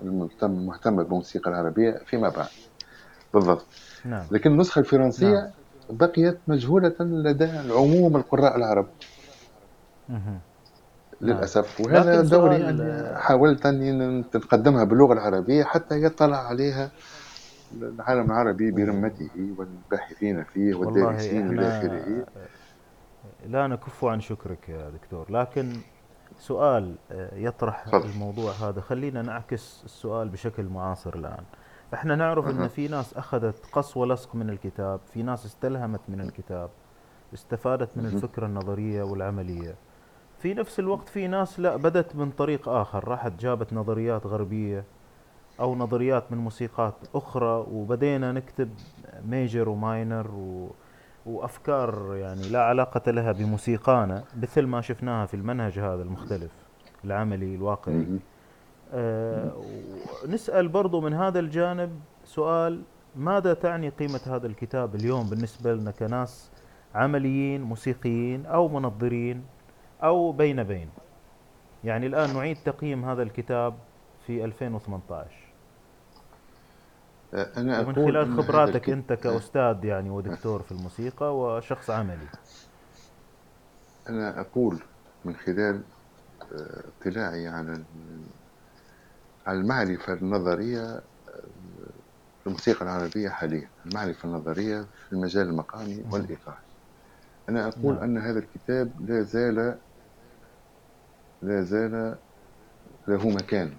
المهتمة بالموسيقى العربية فيما بعد بالضبط. نعم. لكن النسخة الفرنسية نعم. بقيت مجهولة لدى عموم القراء العرب نعم. للأسف. وهذا دوري أن حاولت أن تقدمها باللغة العربية حتى يطلع عليها العالم العربي برمته والباحثين فيه والدارسين إلى آخره. لا نكف عن شكرك يا دكتور، لكن سؤال يطرح صح. الموضوع هذا خلينا نعكس السؤال بشكل معاصر الآن. احنا نعرف أن في ناس أخذت قص ولصق من الكتاب، في ناس استلهمت من الكتاب، استفادت من الفكرة النظرية والعملية، في نفس الوقت في ناس لا بدت من طريق آخر، راحت جابت نظريات غربية أو نظريات من موسيقات أخرى، وبدينا نكتب ميجر وماينر و... وأفكار يعني لا علاقة لها بموسيقانا، مثل ما شفناها في المنهج هذا المختلف العملي الواقعي. آه نسأل برضو من هذا الجانب سؤال، ماذا تعني قيمة هذا الكتاب اليوم بالنسبة لنا كناس عمليين موسيقيين أو منظرين أو بين بين؟ يعني الآن نعيد تقييم هذا الكتاب في ألفين وثمانية عشر أنا ومن خلال خبراتك أنت كأستاذ يعني ودكتور في الموسيقى وشخص عملي. أنا أقول من خلال اطلاعي على المعرفة النظرية الموسيقى العربية حاليا، المعرفة النظرية في المجال المقامي والإيقاعي، أنا أقول نعم. أن هذا الكتاب لا زال لا زال له مكان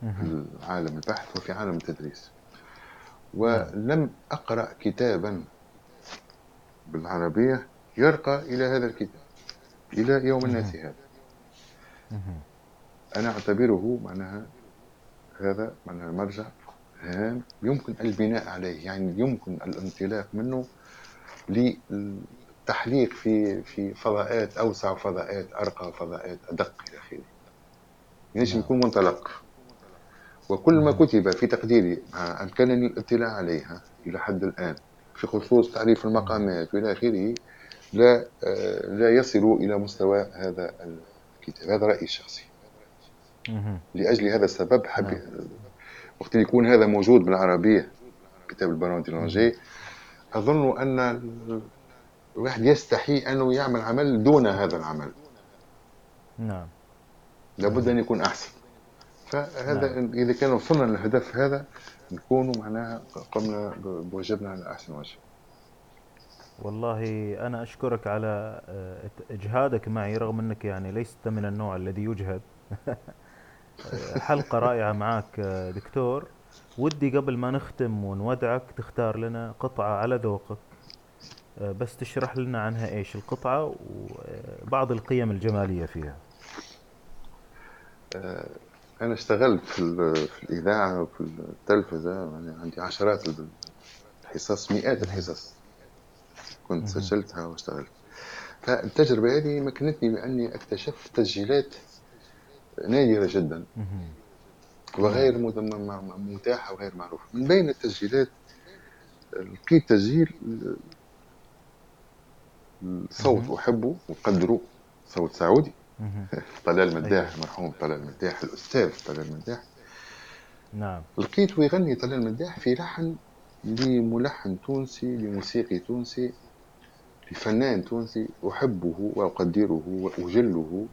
في عالم البحث وفي عالم التدريس. ولم أقرأ كتابا بالعربية يرقى إلى هذا الكتاب إلى يوم الناس هذا. أنا أعتبره معناها هذا معناها مرجع هام يمكن البناء عليه، يعني يمكن الانطلاق منه للتحليق في في فضاءات أوسع، فضاءات أرقى، فضاءات أدق إلى آخره. يجب أن يكون منطلق. وكل ما كتب في تقديري أمكنني الاطلاع عليها إلى حد الآن في خصوص تعريف المقامات وإلى آخره، لا لا يصل إلى مستوى هذا الكتاب. هذا رأيي الشخصي. لأجل هذا السبب حبي وقت يكون هذا موجود بالعربية كتاب البارون ديرلانجيه، أظن أن الواحد يستحي أنه يعمل عمل دون هذا العمل. نعم. لابد أن يكون أحسن. فهذا نعم. إذا كان وصلنا للهدف هذا نكون معناها قمنا بواجبنا على أحسن وجه. والله أنا أشكرك على إجهادك معي، رغم أنك يعني ليست من النوع الذي يجهد. حلقة رائعة معك دكتور. ودي قبل ما نختم ونودعك تختار لنا قطعة على ذوقك، بس تشرح لنا عنها إيش القطعة وبعض القيم الجمالية فيها. أه أنا اشتغلت في, في الإذاعة وفي التلفزة، يعني عندي عشرات الحصص، مئات الحصص كنت سجلتها واشتغلت. فالتجربة هذه مكنتني بأني اكتشفت تسجيلات نادرة جدا وغير متاحة وغير معروفة. من بين التسجيلات لقيت تسجيل صوت أحبه وقدره، صوت سعودي طلال مداح، مرحوم طلال مداح، الأستاذ طلال مداح. نعم. لقيته يغني طلال مداح في لحن لملحن تونسي، لموسيقي تونسي، لفنان تونسي أحبه وأقدره وأجله،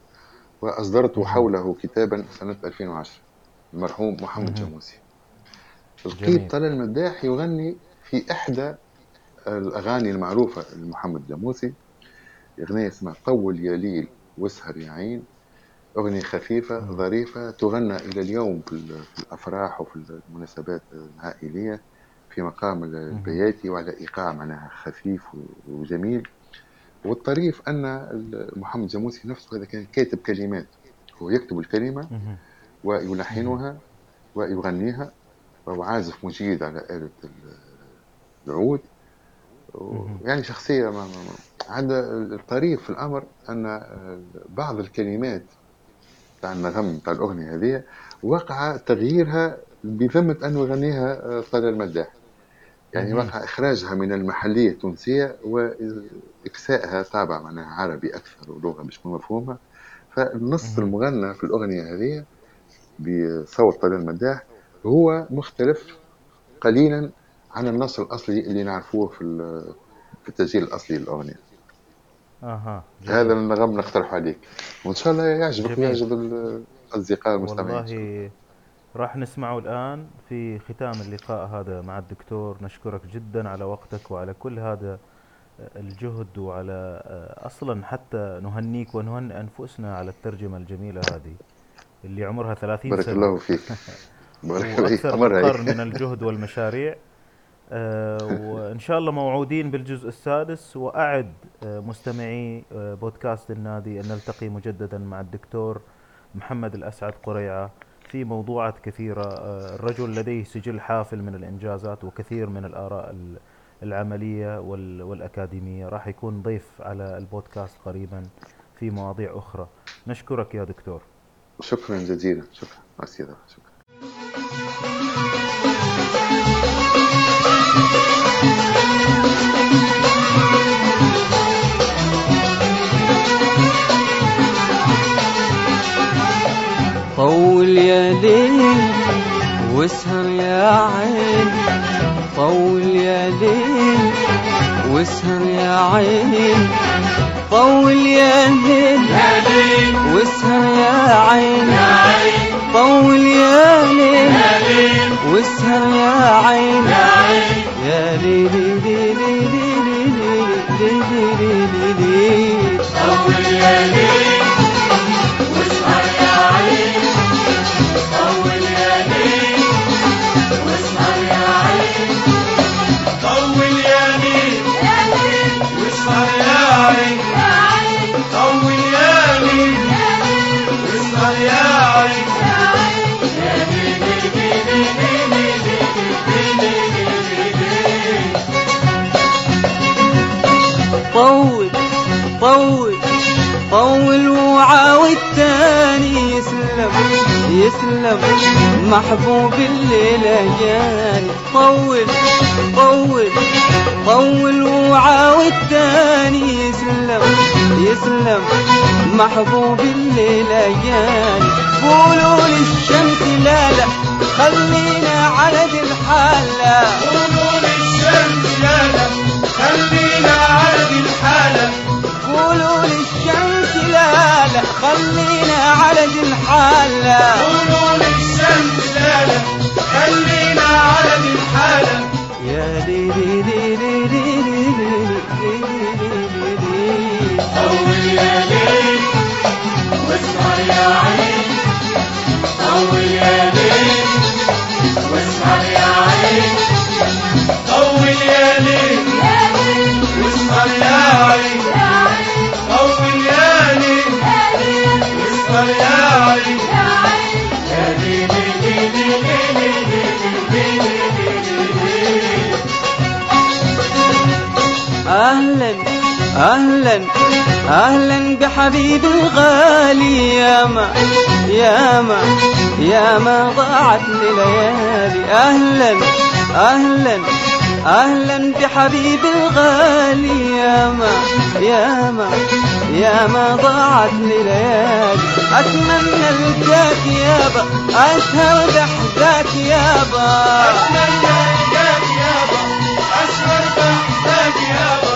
وأصدرت حوله كتابا سنة ألفين وعشرة المرحوم محمد جاموسي. لقيت طلال مداح يغني في إحدى الأغاني المعروفة لمحمد جاموسي، أغنية اسمها طول يا ليل واسهر يا عين، أغنية خفيفة ظريفة تغنى إلى اليوم في الأفراح وفي المناسبات العائلية في مقام البياتي وعلى إيقاع معناها خفيف وجميل. والطريف أن محمد جاموسي نفسه هذا كان كاتب كلمات، هو يكتب الكلمة ويلحنها ويغنيها، وهو عازف مجيد على آلة العود، يعني شخصية ما عدا. الطريف في الأمر أن بعض الكلمات تاع النغم تاع الأغنية هذه وقع تغييرها بذمة أن يغنيها طلال مداح، يعني وقع إخراجها من المحلية التونسية وإكسائها طابع معناها عربي أكثر ولغة مش مفهومة. فالنص المغنى في الأغنية هذه بصوت طلال مداح هو مختلف قليلا عن النص الأصلي اللي نعرفوه في في التسجيل الأصلي للأغنية. أها. هذا النغم نقترحه عليك وإن شاء الله يعجبك ويعجب الأصدقاء المستمعين. والله راح نسمعه الآن في ختام اللقاء هذا مع الدكتور. نشكرك جدا على وقتك وعلى كل هذا الجهد، وعلى أصلا حتى نهنيك ونهنئ أنفسنا على الترجمة الجميلة هذه اللي عمرها ثلاثين سنة. بارك الله فيك. وأكثر قرن من الجهد والمشاريع. وإن شاء الله موعودين بالجزء السادس، وأعد مستمعي بودكاست النادي أن نلتقي مجددا مع الدكتور محمد الأسعد قريعة في موضوعات كثيرة. الرجل لديه سجل حافل من الإنجازات وكثير من الآراء العملية والأكاديمية. راح يكون ضيف على البودكاست قريبا في مواضيع أخرى. نشكرك يا دكتور. شكرا جزيلا. شكرا أسيدة. شكرا. طول يا ليل واسهر يا عين، طول يا ليل واسهر يا عين، طول يا ليل واسهر يا عين، طول يا ليل واسهر يا عين، يا ليل ليل ليل ليل ليل ليل، طول يا ليل واسهر يا عين، طول يا ليل واسهر يا عين، طول يا ليل واسهر يا عين، طول يا ليل واسهر يا عين، يا ليل ليل ليل ليل ليل. طول طول طول وعاود تاني، يسلم يسلم محبوب الليلة جاني، طول طول طول وعاود تاني، يسلم يسلم محبوب الليلة جاني، قولوا للشمس لا لا خلينا على ذي الحالة، قولوا للشمس لا لا خلينا على ذي الحالة، قولوا للشمس لا لا خلينا على ذي الحالة، قولوا للشمس لا لا خلينا على ذي الحالة، يا لي لي لي لي لي لي. طول يا ليل واسهر يا عين، طول يا ليل واسهر يا عين، طول يا ليل واسهر يا عين، أهلا أهلا أهلا بحبيب الغالي، ياما ياما ياما ضاعت ليالي، أهلا أهلا أهلا بحبيب الغالي، ياما ياما ياما ضاعت ليالي، أتمنى لقاك يابا أسهر بحذاك يابا، أتمنى لقاك يابا أسهر بحذاك يابا،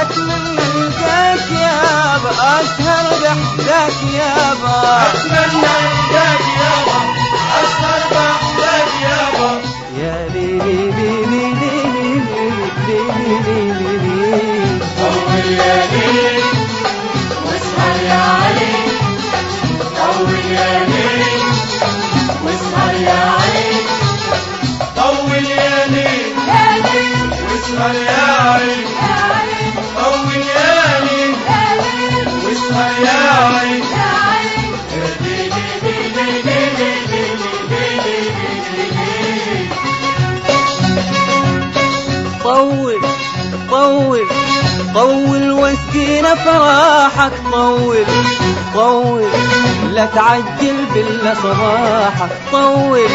أتمنى لقاك يابا أسهر بحذاك يابا، أتمنى لقاك يابا أسهر بحذاك يابا، يا ليلي ليلي ليلي طول طول طول واسقينا فراحك، طول طول لا تعجل بالله صباحك، طول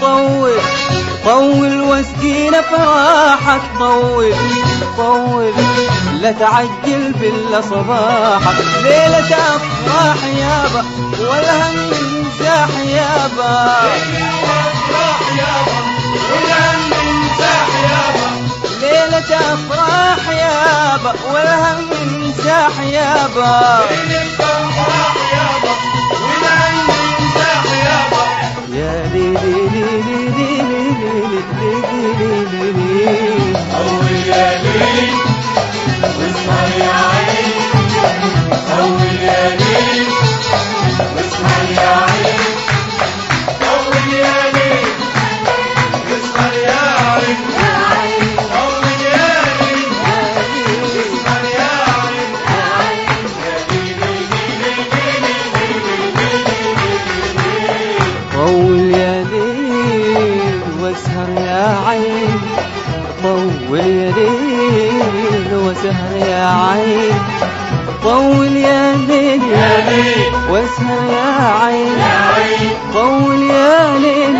طول طول واسقينا فراحك، طول طول لا تعجل بالله صباحك. ليلة أفراح يابا والهم ينزاح يابا، ليلة أفراح يابا والهم ينزاح يابا، ليلة أفراح يابا والهم ينزاح يابا، ليلة أفراح يابا والهم ينزاح يابا، يا ليلي ليلي ليلي ليلي ليلي أول يا ليلي واسمع يا عين، أول يا ليلي واسمع يا عين، أول يا ليلي واسمع يا عين. طول يا ليل وسهر يا عين، طول يا ليل وسهر يا عين، طول يا ليل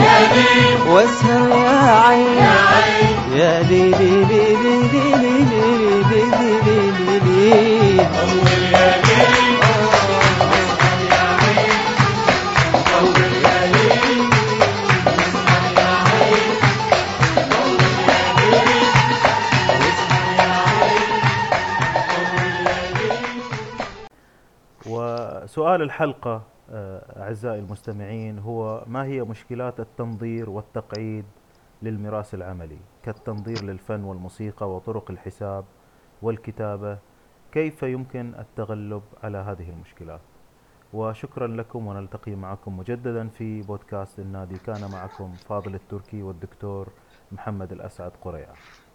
وسهر يا عين، يا ليل ليل ليل ليل ليل ليل ليل طول يا ليل وسهر يا عين، طول يا ليل وسهر يا عين. سؤال الحلقة أعزائي المستمعين هو: ما هي مشكلات التنظير والتقعيد للميراث العملي كالتنظير للفن والموسيقى وطرق الحساب والكتابة؟ كيف يمكن التغلب على هذه المشكلات؟ وشكرا لكم، ونلتقي معكم مجددا في بودكاست النادي. كان معكم فاضل التركي والدكتور محمد الأسعد قريعة.